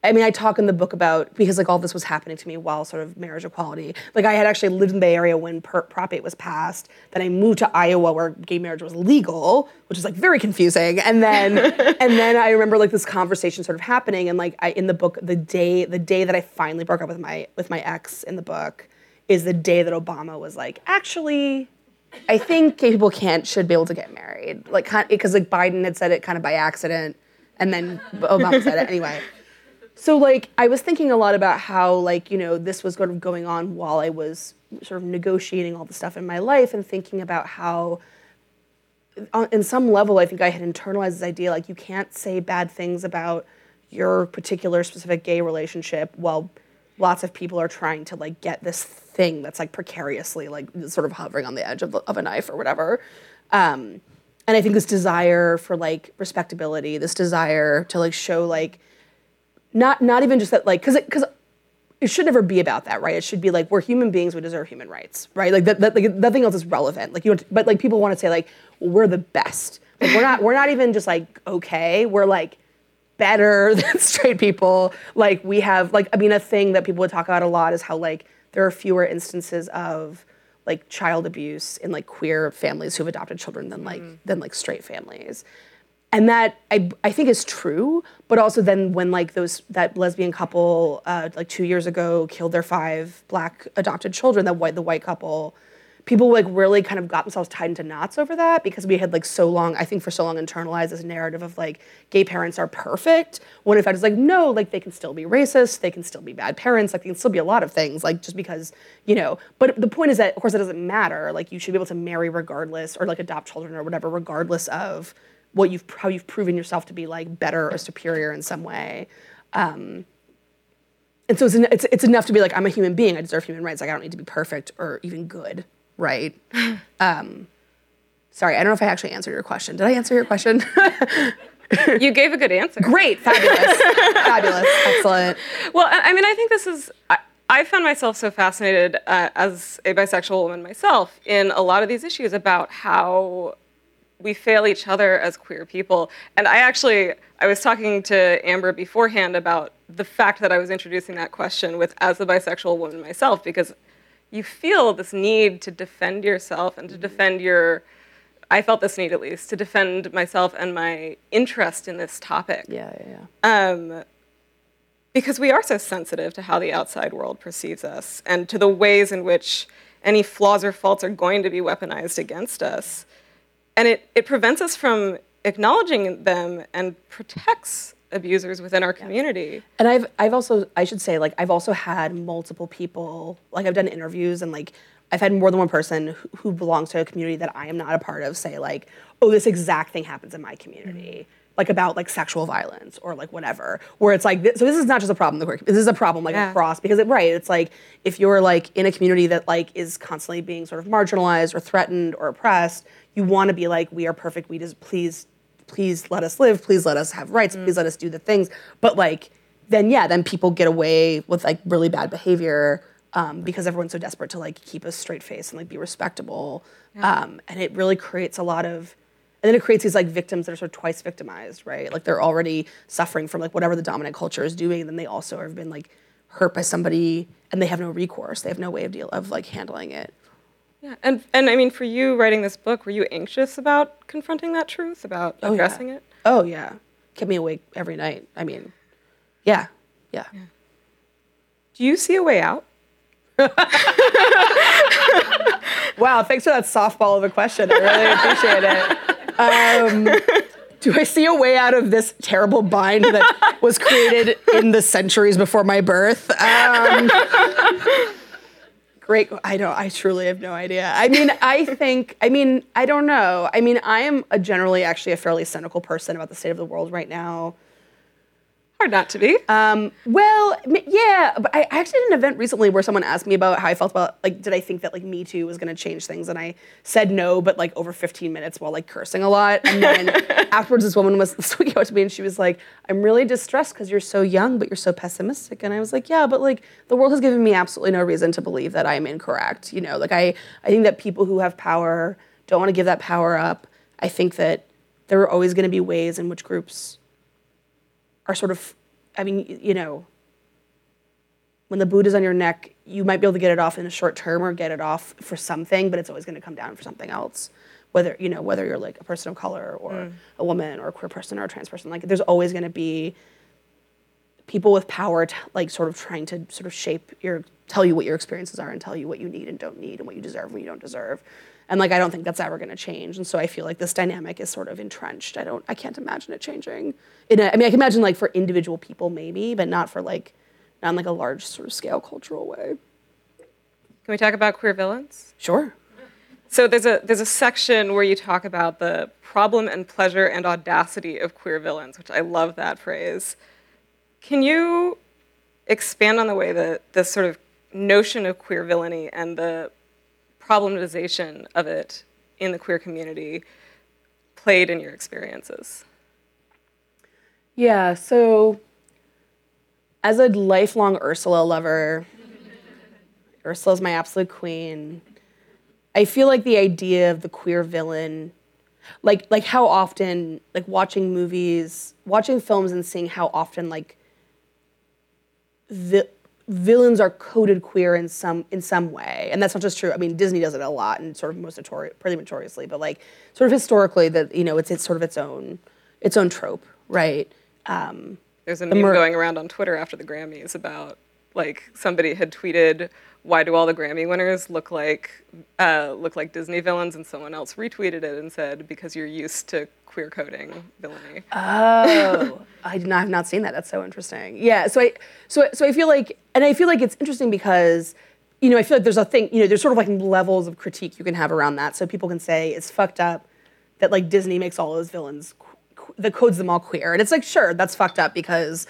I mean, I talk in the book about... Because, like, all this was happening to me while sort of marriage equality... Like, I had actually lived in the Bay Area when per- Prop eight was passed. Then I moved to Iowa where gay marriage was legal, which is, like, very confusing. And then and then I remember, like, this conversation sort of happening. And, like, I, in the book, the day the day that I finally broke up with my with my ex in the book is the day that Obama was like, actually, I think gay people can't should be able to get married. Like, because, like, Biden had said it kind of by accident. And then Obama said it anyway. So, like, I was thinking a lot about how, like, you know, this was sort of going on while I was sort of negotiating all the stuff in my life and thinking about how, on, in some level, I think I had internalized this idea, like, you can't say bad things about your particular specific gay relationship while lots of people are trying to, like, get this thing that's, like, precariously, like, sort of hovering on the edge of, the, of a knife or whatever. Um, and I think this desire for, like, respectability, this desire to, like, show, like, Not not even just that, like, because it, cause it should never be about that, right? It should be like, we're human beings, we deserve human rights, right? Like, that, that, like nothing else is relevant. Like, you want to, but, like, people want to say, like, we're the best. Like, we're not, we're not even just, like, okay. We're, like, better than straight people. Like, we have, like, I mean, a thing that people would talk about a lot is how, like, there are fewer instances of, like, child abuse in, like, queer families who've adopted children than, like, mm. than, like, straight families. And that I I think is true, but also then when like those that lesbian couple uh, like two years ago killed their five black adopted children, that white the white couple, people like really kind of got themselves tied into knots over that because we had like so long I think for so long internalized this narrative of like gay parents are perfect when in fact it's like no, like they can still be racist, they can still be bad parents, like they can still be a lot of things, like just because you know. But the point is that of course it doesn't matter, like you should be able to marry regardless or like adopt children or whatever regardless of what you've how you've proven yourself to be like better or superior in some way, um, and so it's, en- it's it's enough to be like I'm a human being, I deserve human rights. Like I don't need to be perfect or even good, right? Um, sorry, I don't know if I actually answered your question. Did I answer your question? You gave a good answer. Great, fabulous, fabulous, excellent. Well, I mean, I think this is I, I found myself so fascinated uh, as a bisexual woman myself in a lot of these issues about how we fail each other as queer people. And I actually, I was talking to Amber beforehand about the fact that I was introducing that question with as a bisexual woman myself, because you feel this need to defend yourself and to defend your, I felt this need at least, to defend myself and my interest in this topic. Yeah, yeah, yeah. Um, because we are so sensitive to how the outside world perceives us and to the ways in which any flaws or faults are going to be weaponized against us. And it, it prevents us from acknowledging them and protects abusers within our community. And I've I've also, I should say, like, I've also had multiple people, like, I've done interviews and, like, I've had more than one person who, who belongs to a community that I am not a part of say, like, oh, this exact thing happens in my community. Mm-hmm. Like, about, like, sexual violence or, like, whatever. Where it's, like, th- so this is not just a problem. This is a problem, like, yeah. across. Because, it, right, it's, like, if you're, like, in a community that, like, is constantly being sort of marginalized or threatened or oppressed, you want to be, like, we are perfect. We just, please, please let us live. Please let us have rights. Mm. Please let us do the things. But, like, then, yeah, then people get away with, like, really bad behavior um, because everyone's so desperate to, like, keep a straight face and, like, be respectable. Yeah. Um, and it really creates a lot of... And then it creates these, like, victims that are sort of twice victimized, right? Like, they're already suffering from, like, whatever the dominant culture is doing, and then they also have been, like, hurt by somebody, and they have no recourse. They have no way of, deal- of like, handling it. Yeah, and, and, I mean, for you writing this book, were you anxious about confronting that truth, about oh, addressing yeah. it? Oh, yeah. Kept me awake every night. I mean, yeah, yeah. yeah. Do you see a way out? Wow, thanks for that softball of a question. I really appreciate it. Um, do I see a way out of this terrible bind that was created in the centuries before my birth? Um, great. I don't, I truly have no idea. I mean, I think, I mean, I don't know. I mean, I am a generally actually a fairly cynical person about the state of the world right now. Hard not to be. Um, well, yeah, but I actually did an event recently where someone asked me about how I felt about, like, did I think that, like, Me Too was going to change things? And I said no, but, like, over fifteen minutes while, like, cursing a lot. And then afterwards this woman was looking out to me and she was like, I'm really distressed because you're so young, but you're so pessimistic. And I was like, yeah, but, like, the world has given me absolutely no reason to believe that I'm incorrect. You know, like, I, I think that people who have power don't want to give that power up. I think that there are always going to be ways in which groups... are sort of, I mean, you know, when the boot is on your neck, you might be able to get it off in the short term or get it off for something, but it's always going to come down for something else. Whether, you know, whether you're, like, a person of color or mm. a woman or a queer person or a trans person, like, there's always going to be people with power, t- like, sort of trying to sort of shape your, tell you what your experiences are and tell you what you need and don't need and what you deserve and what you don't deserve. And, like, I don't think that's ever going to change. And so I feel like this dynamic is sort of entrenched. I don't, I can't imagine it changing. In a, I mean, I can imagine, like, for individual people maybe, but not for, like, not in, like, a large sort of scale cultural way. Can we talk about queer villains? Sure. So there's a there's a section where you talk about the problem and pleasure and audacity of queer villains, which I love that phrase. Can you expand on the way that this sort of notion of queer villainy and the problematization of it in the queer community played in your experiences? Yeah, so as a lifelong Ursula lover, Ursula's my absolute queen, I feel like the idea of the queer villain, like like how often, like watching movies, watching films and seeing how often, like, the villains are coded queer in some in some way, and that's not just true. I mean, Disney does it a lot, and sort of most notori- pretty notoriously, but, like, sort of historically, that, you know, it's it's sort of its own its own trope, right? Um, There's a the meme mur- going around on Twitter after the Grammys about, like, somebody had tweeted, "Why do all the Grammy winners look like uh, look like Disney villains?" And someone else retweeted it and said, "Because you're used to queer coding villainy." Oh, I did not have not seen that. That's so interesting. Yeah. So I so so I feel like, and I feel like it's interesting because, you know, I feel like there's a thing, you know, there's sort of, like, levels of critique you can have around that. So people can say it's fucked up that, like, Disney makes all those villains qu- that codes them all queer, and it's like, sure, that's fucked up because.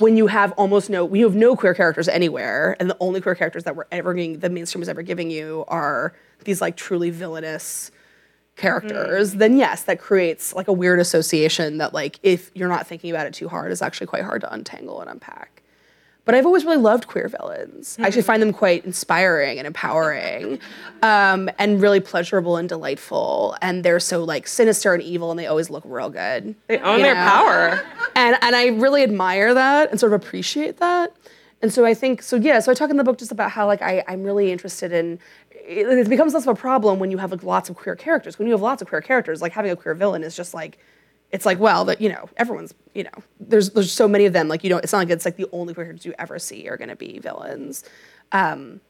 When you have almost no, you have no queer characters anywhere, and the only queer characters that we're ever getting, the mainstream is ever giving you, are these, like, truly villainous characters, mm-hmm. then yes, that creates, like, a weird association that, like, if you're not thinking about it too hard, is actually quite hard to untangle and unpack. But I've always really loved queer villains. I actually find them quite inspiring and empowering, um, and really pleasurable and delightful. And they're so like sinister and evil, and they always look real good. They own their know? power. And and I really admire that and sort of appreciate that. And so I think, so yeah, so I talk in the book just about how like I, I'm really interested in, it, it becomes less of a problem when you have like lots of queer characters. When you have lots of queer characters, like having a queer villain is just like, it's like, well, that, you know, everyone's, you know, there's there's so many of them. Like, you don't, it's not like it's like the only characters you ever see are going to be villains. Um,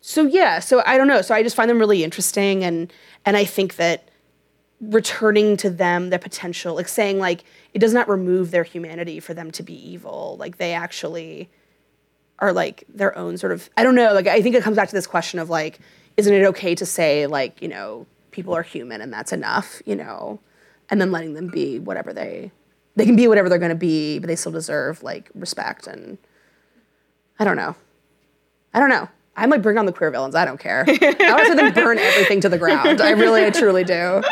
so, yeah, so I don't know. So I just find them really interesting. And and I think that returning to them, their potential, like saying, like, it does not remove their humanity for them to be evil. Like, they actually are, like, their own sort of, I don't know. Like, I think it comes back to this question of, like, isn't it okay to say, like, you know, people are human and that's enough, you know? And then letting them be whatever they, they can be whatever they're going to be, but they still deserve like respect. And I don't know. I don't know. I'm like, bring on the queer villains. I don't care. I want to then burn everything to the ground. I really, I truly do.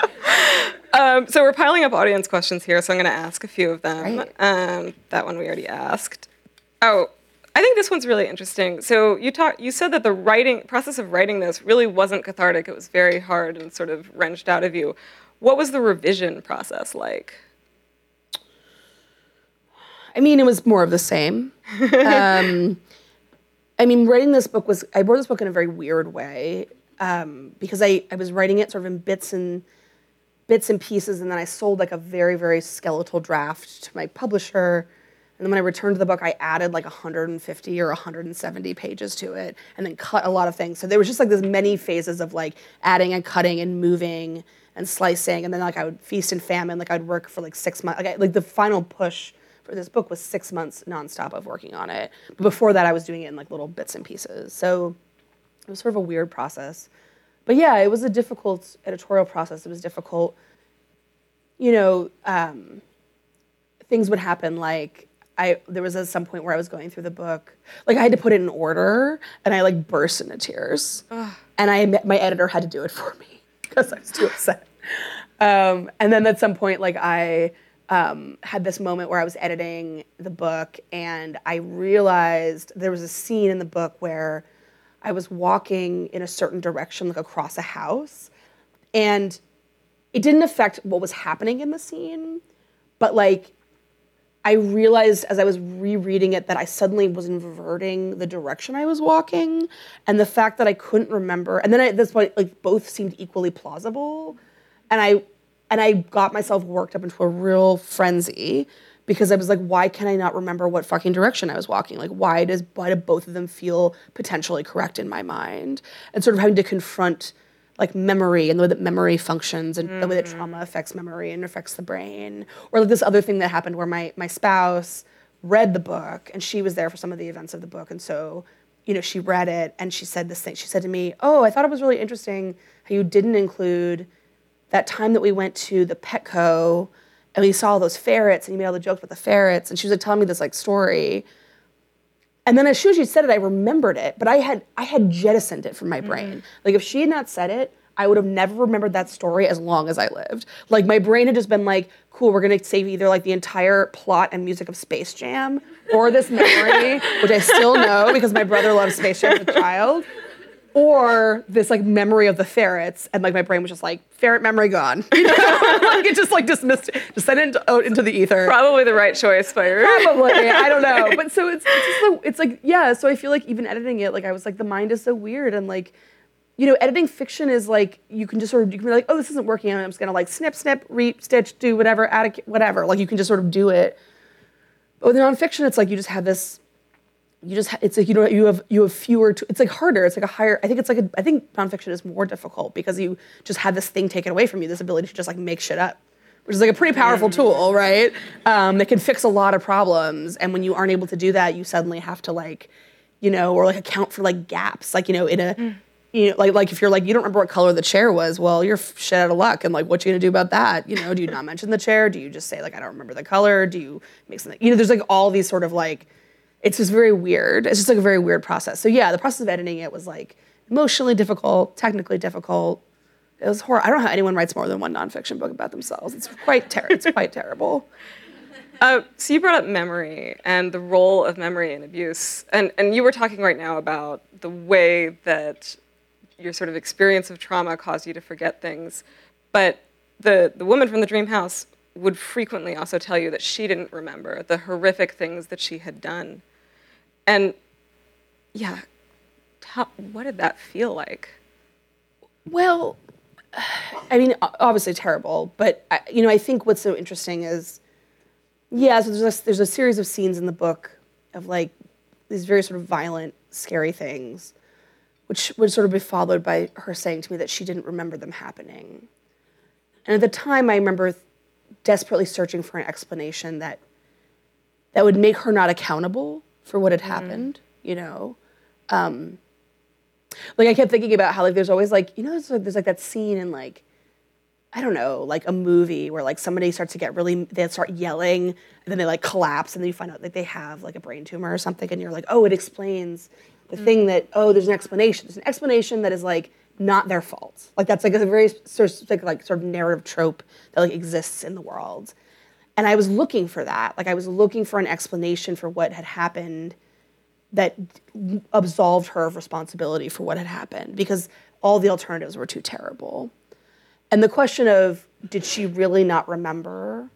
Um, so we're piling up audience questions here. So I'm going to ask a few of them. Right. Um, that one we already asked. Oh, I think this one's really interesting. So you talk, you said that the writing process of writing this really wasn't cathartic. It was very hard and sort of wrenched out of you. What was the revision process like? I mean, it was more of the same. um, I mean, writing this book was, I wrote this book in a very weird way um, because I, I was writing it sort of in bits and bits and pieces, and then I sold like a very, very skeletal draft to my publisher. And then when I returned to the book, I added like one hundred fifty or one hundred seventy pages to it and then cut a lot of things. So there was just like this many phases of like adding and cutting and moving and slicing. And then like I would feast and famine. Like I'd work for like six months. Like, I, like the final push for this book was six months nonstop of working on it. But before that, I was doing it in like little bits and pieces. So it was sort of a weird process. But yeah, it was a difficult editorial process. It was difficult. You know, um, things would happen like, I, there was at some point where I was going through the book, like I had to put it in order, and I like burst into tears. Ugh. And I my editor had to do it for me because I was too upset. Um, and then at some point, like I um, had this moment where I was editing the book, and I realized there was a scene in the book where I was walking in a certain direction, like across a house, and it didn't affect what was happening in the scene, but like, I realized as I was rereading it that I suddenly was inverting the direction I was walking, and the fact that I couldn't remember. And then I, at this point, like both seemed equally plausible, and I, and I got myself worked up into a real frenzy because I was like, why can I not remember what fucking direction I was walking? Like, why does why do both of them feel potentially correct in my mind? And sort of having to confront like memory and the way that memory functions and mm-hmm. the way that trauma affects memory and affects the brain. Or like this other thing that happened where my my spouse read the book, and she was there for some of the events of the book. And so, you know, she read it and she said this thing. She said to me, oh, I thought it was really interesting how you didn't include that time that we went to the Petco and we saw all those ferrets and you made all the jokes about the ferrets. And she was like telling me this like story. And then as soon as she said it, I remembered it, but I had I had jettisoned it from my brain. Mm. Like if she had not said it, I would have never remembered that story as long as I lived. Like my brain had just been like, cool, we're gonna save either like the entire plot and music of Space Jam or this memory, which I still know because my brother loved Space Jam as a child, or this like memory of the ferrets. And like my brain was just like, ferret memory gone. You know? Like it just like dismissed it, just sent it into, out into the ether. Probably the right choice for you. Probably, I don't know. But so it's it's, just so, it's like, yeah, so I feel like even editing it, like I was like, the mind is so weird. And like, you know, editing fiction is like, you can just sort of, you can be like, oh, this isn't working. And I'm just gonna like snip, snip, re-stitch, do whatever, add a, whatever. Like you can just sort of do it. But with nonfiction, it's like you just have this, You just, it's like, you know, you have, you have fewer, to, it's like harder, it's like a higher, I think it's like, a, I think nonfiction is more difficult because you just have this thing taken away from you, this ability to just like make shit up, which is like a pretty powerful tool, right? Um, that can fix a lot of problems. And when you aren't able to do that, you suddenly have to like, you know, or like account for like gaps, like, you know, in a, mm. you know, like, like if you're like, you don't remember what color the chair was, well, you're shit out of luck. And like, what you gonna do about that? You know, do you not mention the chair? Do you just say like, I don't remember the color? Do you make something, you know, there's like all these sort of like, it's just very weird. It's just like a very weird process. So yeah, the process of editing it was like emotionally difficult, technically difficult. It was horrible. I don't know how anyone writes more than one nonfiction book about themselves. It's quite terrible. It's quite terrible. Uh, so you brought up memory and the role of memory and abuse. And, and you were talking right now about the way that your sort of experience of trauma caused you to forget things. But the, the woman from the Dream House would frequently also tell you that she didn't remember the horrific things that she had done. And yeah, how, what did that feel like? Well, I mean, obviously terrible, but I, you know, I think what's so interesting is, yeah, so there's a, there's a series of scenes in the book of like these very sort of violent, scary things, which would sort of be followed by her saying to me that she didn't remember them happening. And at the time, I remember desperately searching for an explanation that that would make her not accountable for what had mm-hmm. happened, you know? Um, like, I kept thinking about how, like, there's always, like, you know, there's, like, there's, like, that scene in, like, I don't know, like, a movie where, like, somebody starts to get really, they start yelling, and then they, like, collapse, and then you find out, like, they have, like, a brain tumor or something, and you're like, oh, it explains the mm-hmm. thing that, oh, there's an explanation. There's an explanation that is, like, not their fault. Like, that's, like, a very sort of, like, like, sort of narrative trope that, like, exists in the world. And I was looking for that. Like, I was looking for an explanation for what had happened that absolved her of responsibility for what had happened, because all the alternatives were too terrible. And the question of, did she really not remember,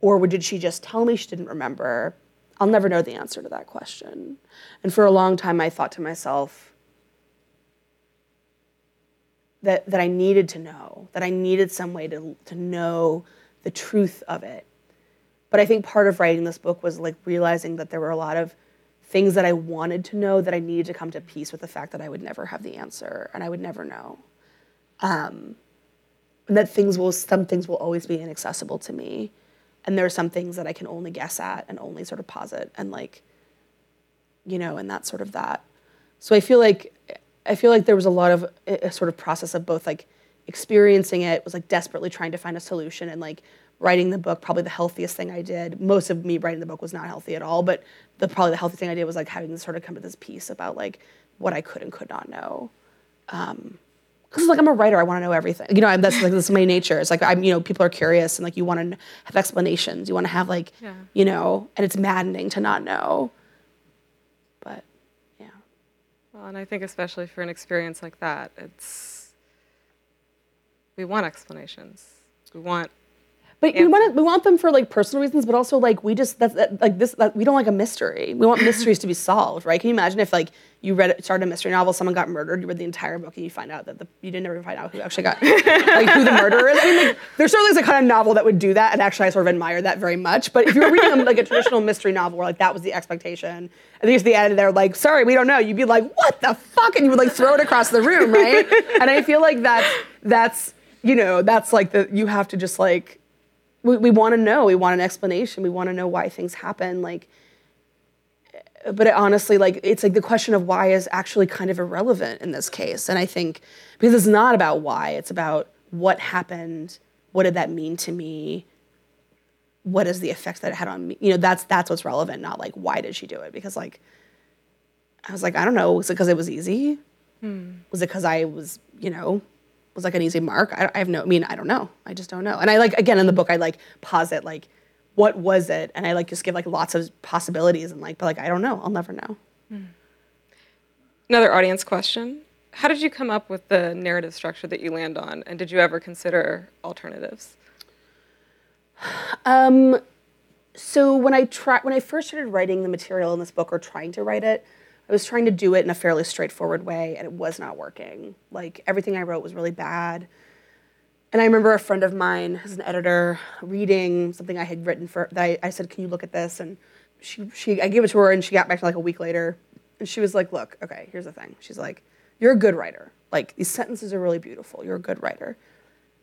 or did she just tell me she didn't remember? I'll never know the answer to that question. And for a long time, I thought to myself that that I needed to know, that I needed some way to to know the truth of it. But I think part of writing this book was like realizing that there were a lot of things that I wanted to know that I needed to come to peace with the fact that I would never have the answer and I would never know. Um, and that things will, some things will always be inaccessible to me. And there are some things that I can only guess at and only sort of posit and like, you know, and that sort of that. So I feel like, I feel like there was a lot of a, a sort of process of both like experiencing it, was like desperately trying to find a solution, and like writing the book, probably the healthiest thing I did. Most of me writing the book was not healthy at all, but the probably the healthiest thing I did was like having to sort of come to this peace about like what I could and could not know. Um, cause like I'm a writer, I want to know everything. You know, I'm, that's like that's my nature. It's like I'm, you know, people are curious and like you want to have explanations. You want to have like, yeah. you know, and it's maddening to not know. But yeah. Well, and I think especially for an experience like that, it's we want explanations. We want. But we want, we want them for like personal reasons, but also like we just that's that, like this. That, we don't like a mystery. We want mysteries to be solved, right? Can you imagine if like you read started a mystery novel, someone got murdered, you read the entire book, and you find out that the, you didn't ever find out who actually got like who the murderer is. I mean, like, there's certainly the kind of novel that would do that, and actually I sort of admire that very much. But if you were reading like a traditional mystery novel where like that was the expectation, and then at the end they're like, "Sorry, we don't know," you'd be like, "What the fuck?" and you would like throw it across the room, right? And I feel like that's that's you know that's like the you have to just like. We, we want to know. We want an explanation. We want to know why things happen. Like, but it honestly, like, it's like the question of why is actually kind of irrelevant in this case. And I think because it's not about why, it's about what happened. What did that mean to me? What is the effect that it had on me? You know, that's that's what's relevant. Not like why did she do it? Because like, I was like, I don't know. Was it because it was easy? Hmm. Was it because I was, you know? Was like an easy mark. I, I have no, I mean, I don't know. I just don't know. And I like, again, in the book, I like posit like, what was it? And I like just give like lots of possibilities and like, but like, I don't know. I'll never know. Hmm. Another audience question. How did you come up with the narrative structure that you land on? And did you ever consider alternatives? Um, so when I try, when I first started writing the material in this book or trying to write it, I was trying to do it in a fairly straightforward way, and it was not working. Like, everything I wrote was really bad. And I remember a friend of mine, as an editor, reading something I had written for, that I, I said, can you look at this? And she, she, I gave it to her, and she got back to like a week later. And she was like, look, okay, here's the thing. She's like, you're a good writer. Like, these sentences are really beautiful. You're a good writer.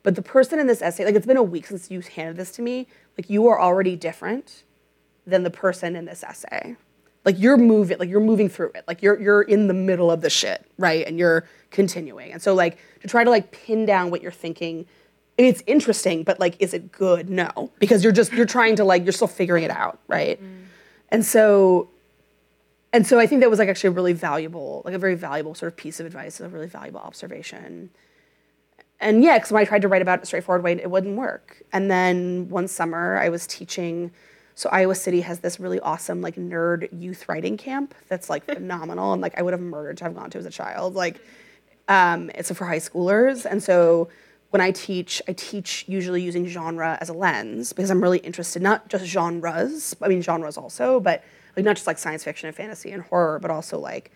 But the person in this essay, like, it's been a week since you handed this to me. Like, you are already different than the person in this essay. Like you're moving, like you're moving through it. Like you're you're in the middle of the shit, right? And you're continuing. And so like to try to like pin down what you're thinking, and it's interesting, but like, is it good? No, because you're just, you're trying to like, you're still figuring it out, right? Mm. And so, and so I think that was like actually a really valuable, like a very valuable sort of piece of advice, a really valuable observation. And yeah, because when I tried to write about it in a straightforward way, it wouldn't work. And then one summer I was teaching. So Iowa City has this really awesome like nerd youth writing camp that's like phenomenal. And like I would have murdered to have gone to as a child. Like um, it's for high schoolers. And so when I teach, I teach usually using genre as a lens because I'm really interested, not just genres, I mean genres also, but like not just like science fiction and fantasy and horror, but also like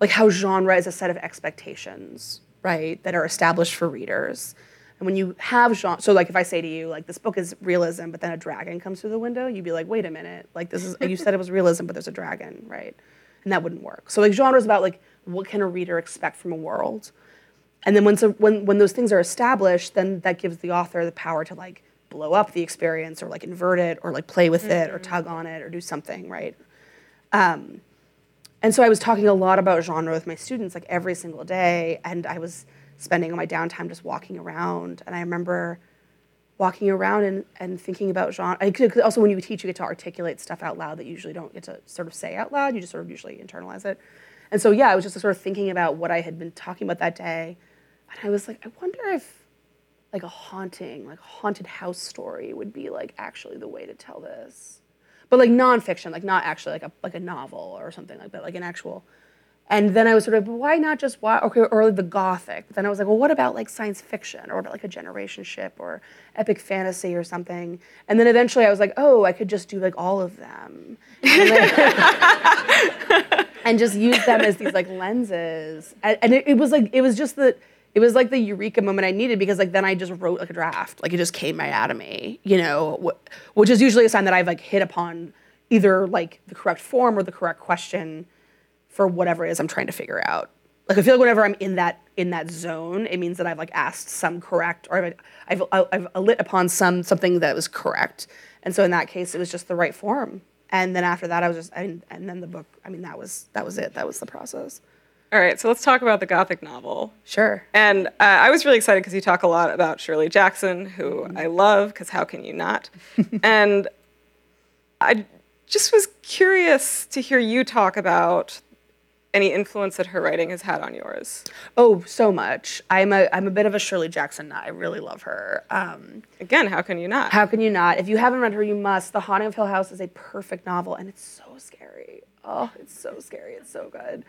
like how genre is a set of expectations, right, that are established for readers. And when you have genre, so like if I say to you, like, this book is realism, but then a dragon comes through the window, you'd be like, wait a minute, like this is, you said it was realism, but there's a dragon, right? And that wouldn't work. So like genre is about like, what can a reader expect from a world? And then when, so, when, when those things are established, then that gives the author the power to like blow up the experience or like invert it or like play with mm-hmm. it or tug on it or do something, right? Um, and so I was talking a lot about genre with my students like every single day, and I was spending my downtime just walking around. And I remember walking around and, and thinking about genre. I could, also, when you teach, you get to articulate stuff out loud that you usually don't get to sort of say out loud. You just sort of usually internalize it. And so, yeah, I was just sort of thinking about what I had been talking about that day. And I was like, I wonder if like a haunting, like haunted house story would be like actually the way to tell this. But like nonfiction, like not actually like a like a novel or something like that, like an actual. And then I was sort of, why not just why okay, or the Gothic? But then I was like, well, what about like science fiction, or what about like a generation ship or epic fantasy or something? And then eventually I was like, oh, I could just do like all of them, and, then, and just use them as these like lenses. And, and it, it was like it was just the it was like the eureka moment I needed, because like then I just wrote like a draft, like it just came right out of me, you know, wh- which is usually a sign that I've like hit upon either like the correct form or the correct question for whatever it is I'm trying to figure out. Like I feel like whenever I'm in that in that zone, it means that I've like asked some correct, or I've I've, I've, I've lit upon some something that was correct. And so in that case, it was just the right form. And then after that, I was just and, and then the book. I mean, that was that was it. That was the process. All right, so let's talk about the Gothic novel. Sure. And uh, I was really excited because you talk a lot about Shirley Jackson, who mm-hmm. I love, because how can you not? And I just was curious to hear you talk about any influence that her writing has had on yours? Oh, so much. I'm a I'm a bit of a Shirley Jackson nut. I really love her. Um, Again, how can you not? How can you not? If you haven't read her, you must. The Haunting of Hill House is a perfect novel, and it's so scary. Oh, it's so scary. It's so good.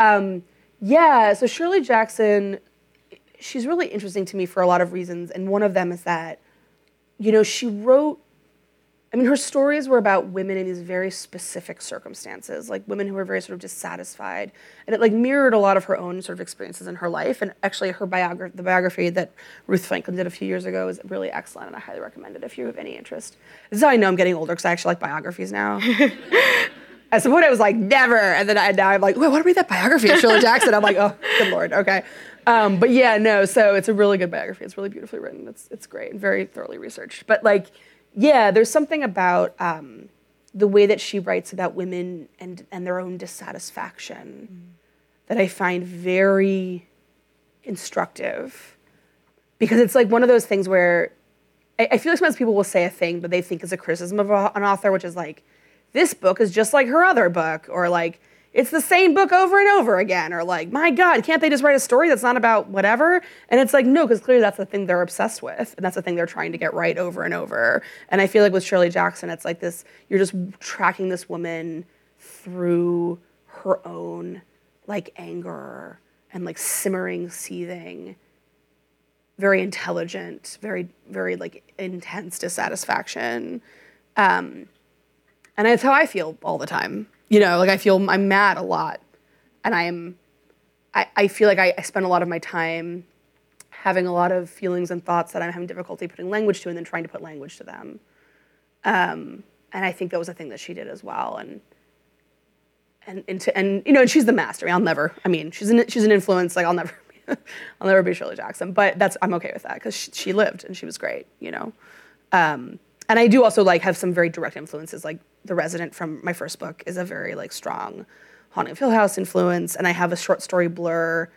Um, yeah, so Shirley Jackson, she's really interesting to me for a lot of reasons, and one of them is that, you know, she wrote I mean, her stories were about women in these very specific circumstances, like women who were very sort of dissatisfied. And it like mirrored a lot of her own sort of experiences in her life. And actually her biography, the biography that Ruth Franklin did a few years ago, is really excellent, and I highly recommend it if you have any interest. This is how I know I'm getting older, because I actually like biographies now. At some point I was like, never. And then I, now I'm like, oh, I want to read that biography of Shirley Jackson. I'm like, oh, good Lord, okay. Um, but yeah, no, so it's a really good biography. It's really beautifully written. It's, it's great and very thoroughly researched. But like, yeah, there's something about um, the way that she writes about women and, and their own dissatisfaction mm. that I find very instructive. Because it's like one of those things where I, I feel like sometimes people will say a thing, but they think is a criticism of a, an author, which is like, this book is just like her other book, or like, it's the same book over and over again, or like, my God, can't they just write a story that's not about whatever? And it's like, no, because clearly that's the thing they're obsessed with, and that's the thing they're trying to get right over and over. And I feel like with Shirley Jackson, it's like this, you're just tracking this woman through her own like anger and like simmering, seething, very intelligent, very, very like intense dissatisfaction. Um, and that's how I feel all the time. You know, like I feel I'm mad a lot, and I'm, I, I feel like I, I spend a lot of my time having a lot of feelings and thoughts that I'm having difficulty putting language to, and then trying to put language to them. Um, and I think that was a thing that she did as well. And and and, to, and you know, and she's the master. I'll never. I mean, she's an she's an influence. Like I'll never, I'll never be Shirley Jackson. But that's I'm okay with that, because she, she lived and she was great. You know, um, and I do also like have some very direct influences, like. The Resident from my first book is a very like strong Haunting of Hill House influence, and I have a short story blur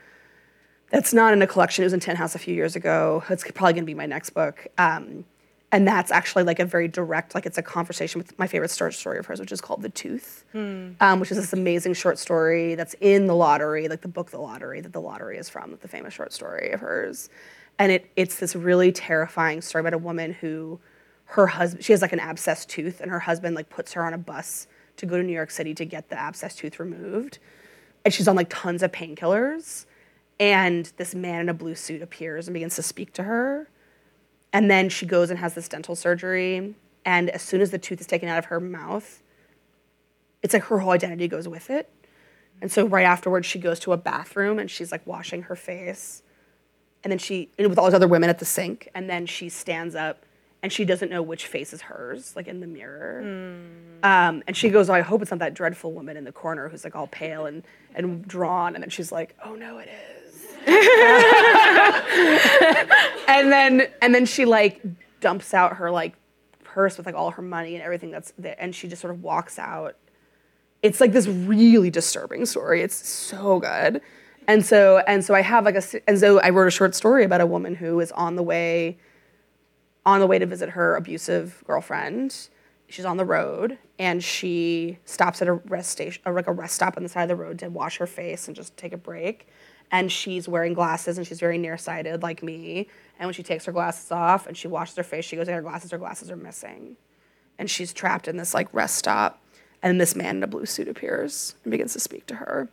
that's not in a collection. It was in Tin House a few years ago. It's probably going to be my next book. Um, And that's actually like a very direct, like it's a conversation with my favorite short story of hers, which is called The Tooth, mm. um, which is this amazing short story that's in The Lottery, like the book The Lottery, that The Lottery is from, the famous short story of hers. And it it's this really terrifying story about a woman who, her husband, she has like an abscessed tooth, and her husband like puts her on a bus to go to New York City to get the abscessed tooth removed. And she's on like tons of painkillers. And this man in a blue suit appears and begins to speak to her. And then she goes and has this dental surgery. And as soon as the tooth is taken out of her mouth, it's like her whole identity goes with it. And so right afterwards, she goes to a bathroom and she's like washing her face. And then she, with all these other women at the sink, and then she stands up and she doesn't know which face is hers, like in the mirror. Mm. Um, and she goes, oh, I hope it's not that dreadful woman in the corner who's like all pale and, and drawn. And then she's like, oh no, it is. and then and then she like dumps out her like purse with like all her money and everything that's there, and she just sort of walks out. It's like this really disturbing story. It's so good. And so and so I have like a and so I wrote a short story about a woman who is on the way on the way to visit her abusive girlfriend. She's on the road and she stops at a rest station, or like a rest stop on the side of the road to wash her face and just take a break. And she's wearing glasses, and she's very nearsighted, like me. And when she takes her glasses off and she washes her face, she goes, "Her glasses, her glasses are missing," and she's trapped in this like rest stop. And this man in a blue suit appears and begins to speak to her.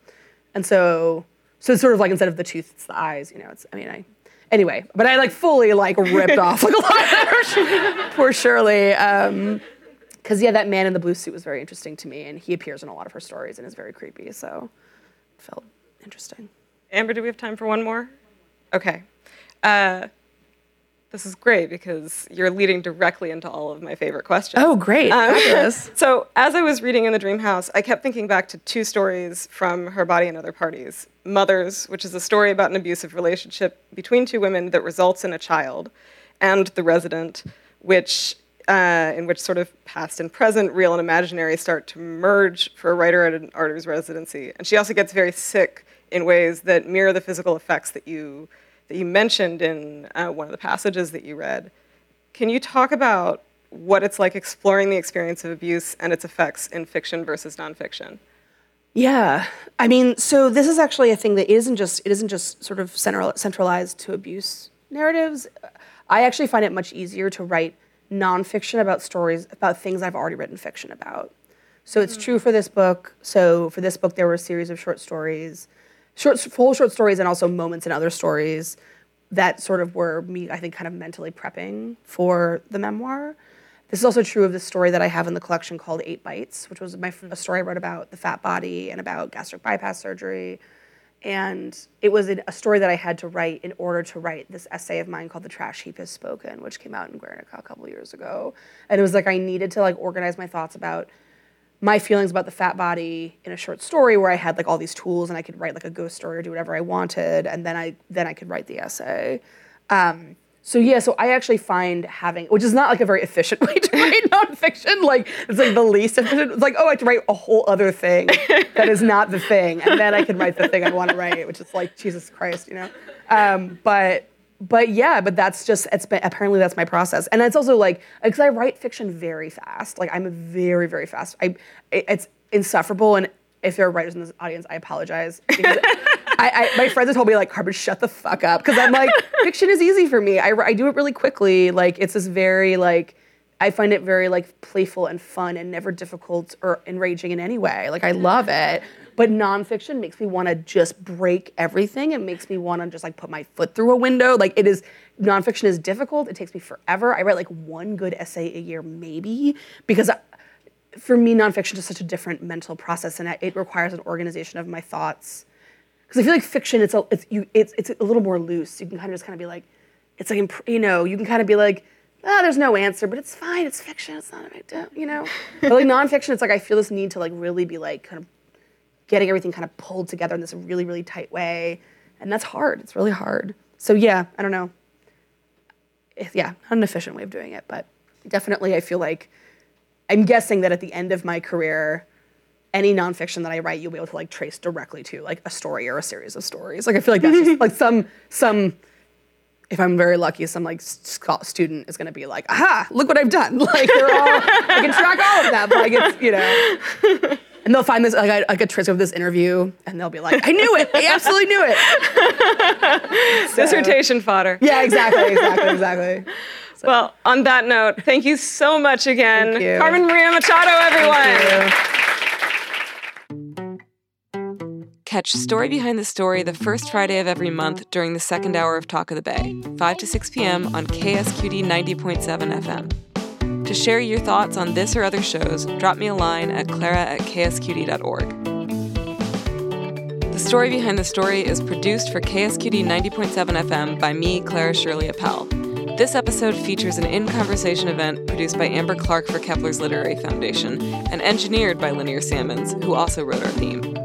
And so, so it's sort of like instead of the tooth, it's the eyes. You know, it's. I mean, I. Anyway, but I like fully like ripped off like a lot of poor Shirley. Um, because yeah, that man in the blue suit was very interesting to me, and he appears in a lot of her stories and is very creepy. So, it felt interesting. Amber, do we have time for one more? Okay. Uh, this is great because you're leading directly into all of my favorite questions. Oh, great. Um, so as I was reading In the Dream House, I kept thinking back to two stories from Her Body and Other Parties. Mothers, which is a story about an abusive relationship between two women that results in a child, and The Resident, which uh, in which sort of past and present, real and imaginary, start to merge for a writer at an artist's residency. And she also gets very sick in ways that mirror the physical effects that you that you mentioned in uh, one of the passages that you read. Can you talk about what it's like exploring the experience of abuse and its effects in fiction versus nonfiction? Yeah, I mean, so this is actually a thing that isn't just it isn't just sort of central, centralized to abuse narratives. I actually find it much easier to write nonfiction about stories about things I've already written fiction about. So it's mm-hmm. true for this book. So for this book, there were a series of short stories. Short, full short stories and also moments in other stories that sort of were me, I think, kind of mentally prepping for the memoir. This is also true of the story that I have in the collection called Eight Bites, which was my, a story I wrote about the fat body and about gastric bypass surgery. And it was a story that I had to write in order to write this essay of mine called The Trash Heap Has Spoken, which came out in Guernica a couple years ago. And it was like I needed to like organize my thoughts about my feelings about the fat body in a short story where I had like all these tools and I could write like a ghost story or do whatever I wanted, and then I then I could write the essay. Um, so yeah, so I actually find having, which is not like a very efficient way to write nonfiction, like it's like the least efficient, it's like, oh, I have to write a whole other thing that is not the thing, and then I can write the thing I want to write, which is like, Jesus Christ, you know? Um, but But yeah, but that's just, it's been, apparently that's my process. And it's also like, because I write fiction very fast. Like I'm very, very fast. I, it, it's insufferable. And if there are writers in this audience, I apologize. Because I, I, my friends have told me like, Carmen, shut the fuck up. Because I'm like, fiction is easy for me. I, I do it really quickly. Like it's this very like, I find it very like playful and fun and never difficult or enraging in any way. Like I love it. But nonfiction makes me want to just break everything. It makes me want to just like put my foot through a window. Like it is, nonfiction is difficult. It takes me forever. I write like one good essay a year maybe, because I, for me nonfiction is such a different mental process, and it requires an organization of my thoughts. Because I feel like fiction, it's a, it's you, it's it's a little more loose. You can kind of just kind of be like, it's like you know, you can kind of be like. Oh, there's no answer, but it's fine. It's fiction. It's not a big deal, you know? But like nonfiction, it's like I feel this need to like really be like kind of getting everything kind of pulled together in this really, really tight way. And that's hard. It's really hard. So yeah, I don't know. If, yeah, not an efficient way of doing it, but definitely I feel like I'm guessing that at the end of my career, any nonfiction that I write, you'll be able to like trace directly to like a story or a series of stories. Like I feel like that's just like some some... if I'm very lucky, some like student is going to be like, aha, look what I've done. Like, they're all, I can track all of them. Like, it's, you know. And they'll find this, like, I, like a transcript of this interview, and they'll be like, I knew it. I absolutely knew it. So, dissertation fodder. Yeah, exactly, exactly, exactly. So. Well, on that note, thank you so much again. Thank you. Carmen Maria Machado, everyone. Thank you. Catch Story Behind the Story the first Friday of every month during the second hour of Talk of the Bay, five to six p.m. on K S Q D ninety point seven F M. To share your thoughts on this or other shows, drop me a line at clara at k s q d dot org. The Story Behind the Story is produced for K S Q D ninety point seven F M by me, Clara Shirley Appel. This episode features an in-conversation event produced by Amber Clark for Kepler's Literary Foundation and engineered by Lanier Sammons, who also wrote our theme.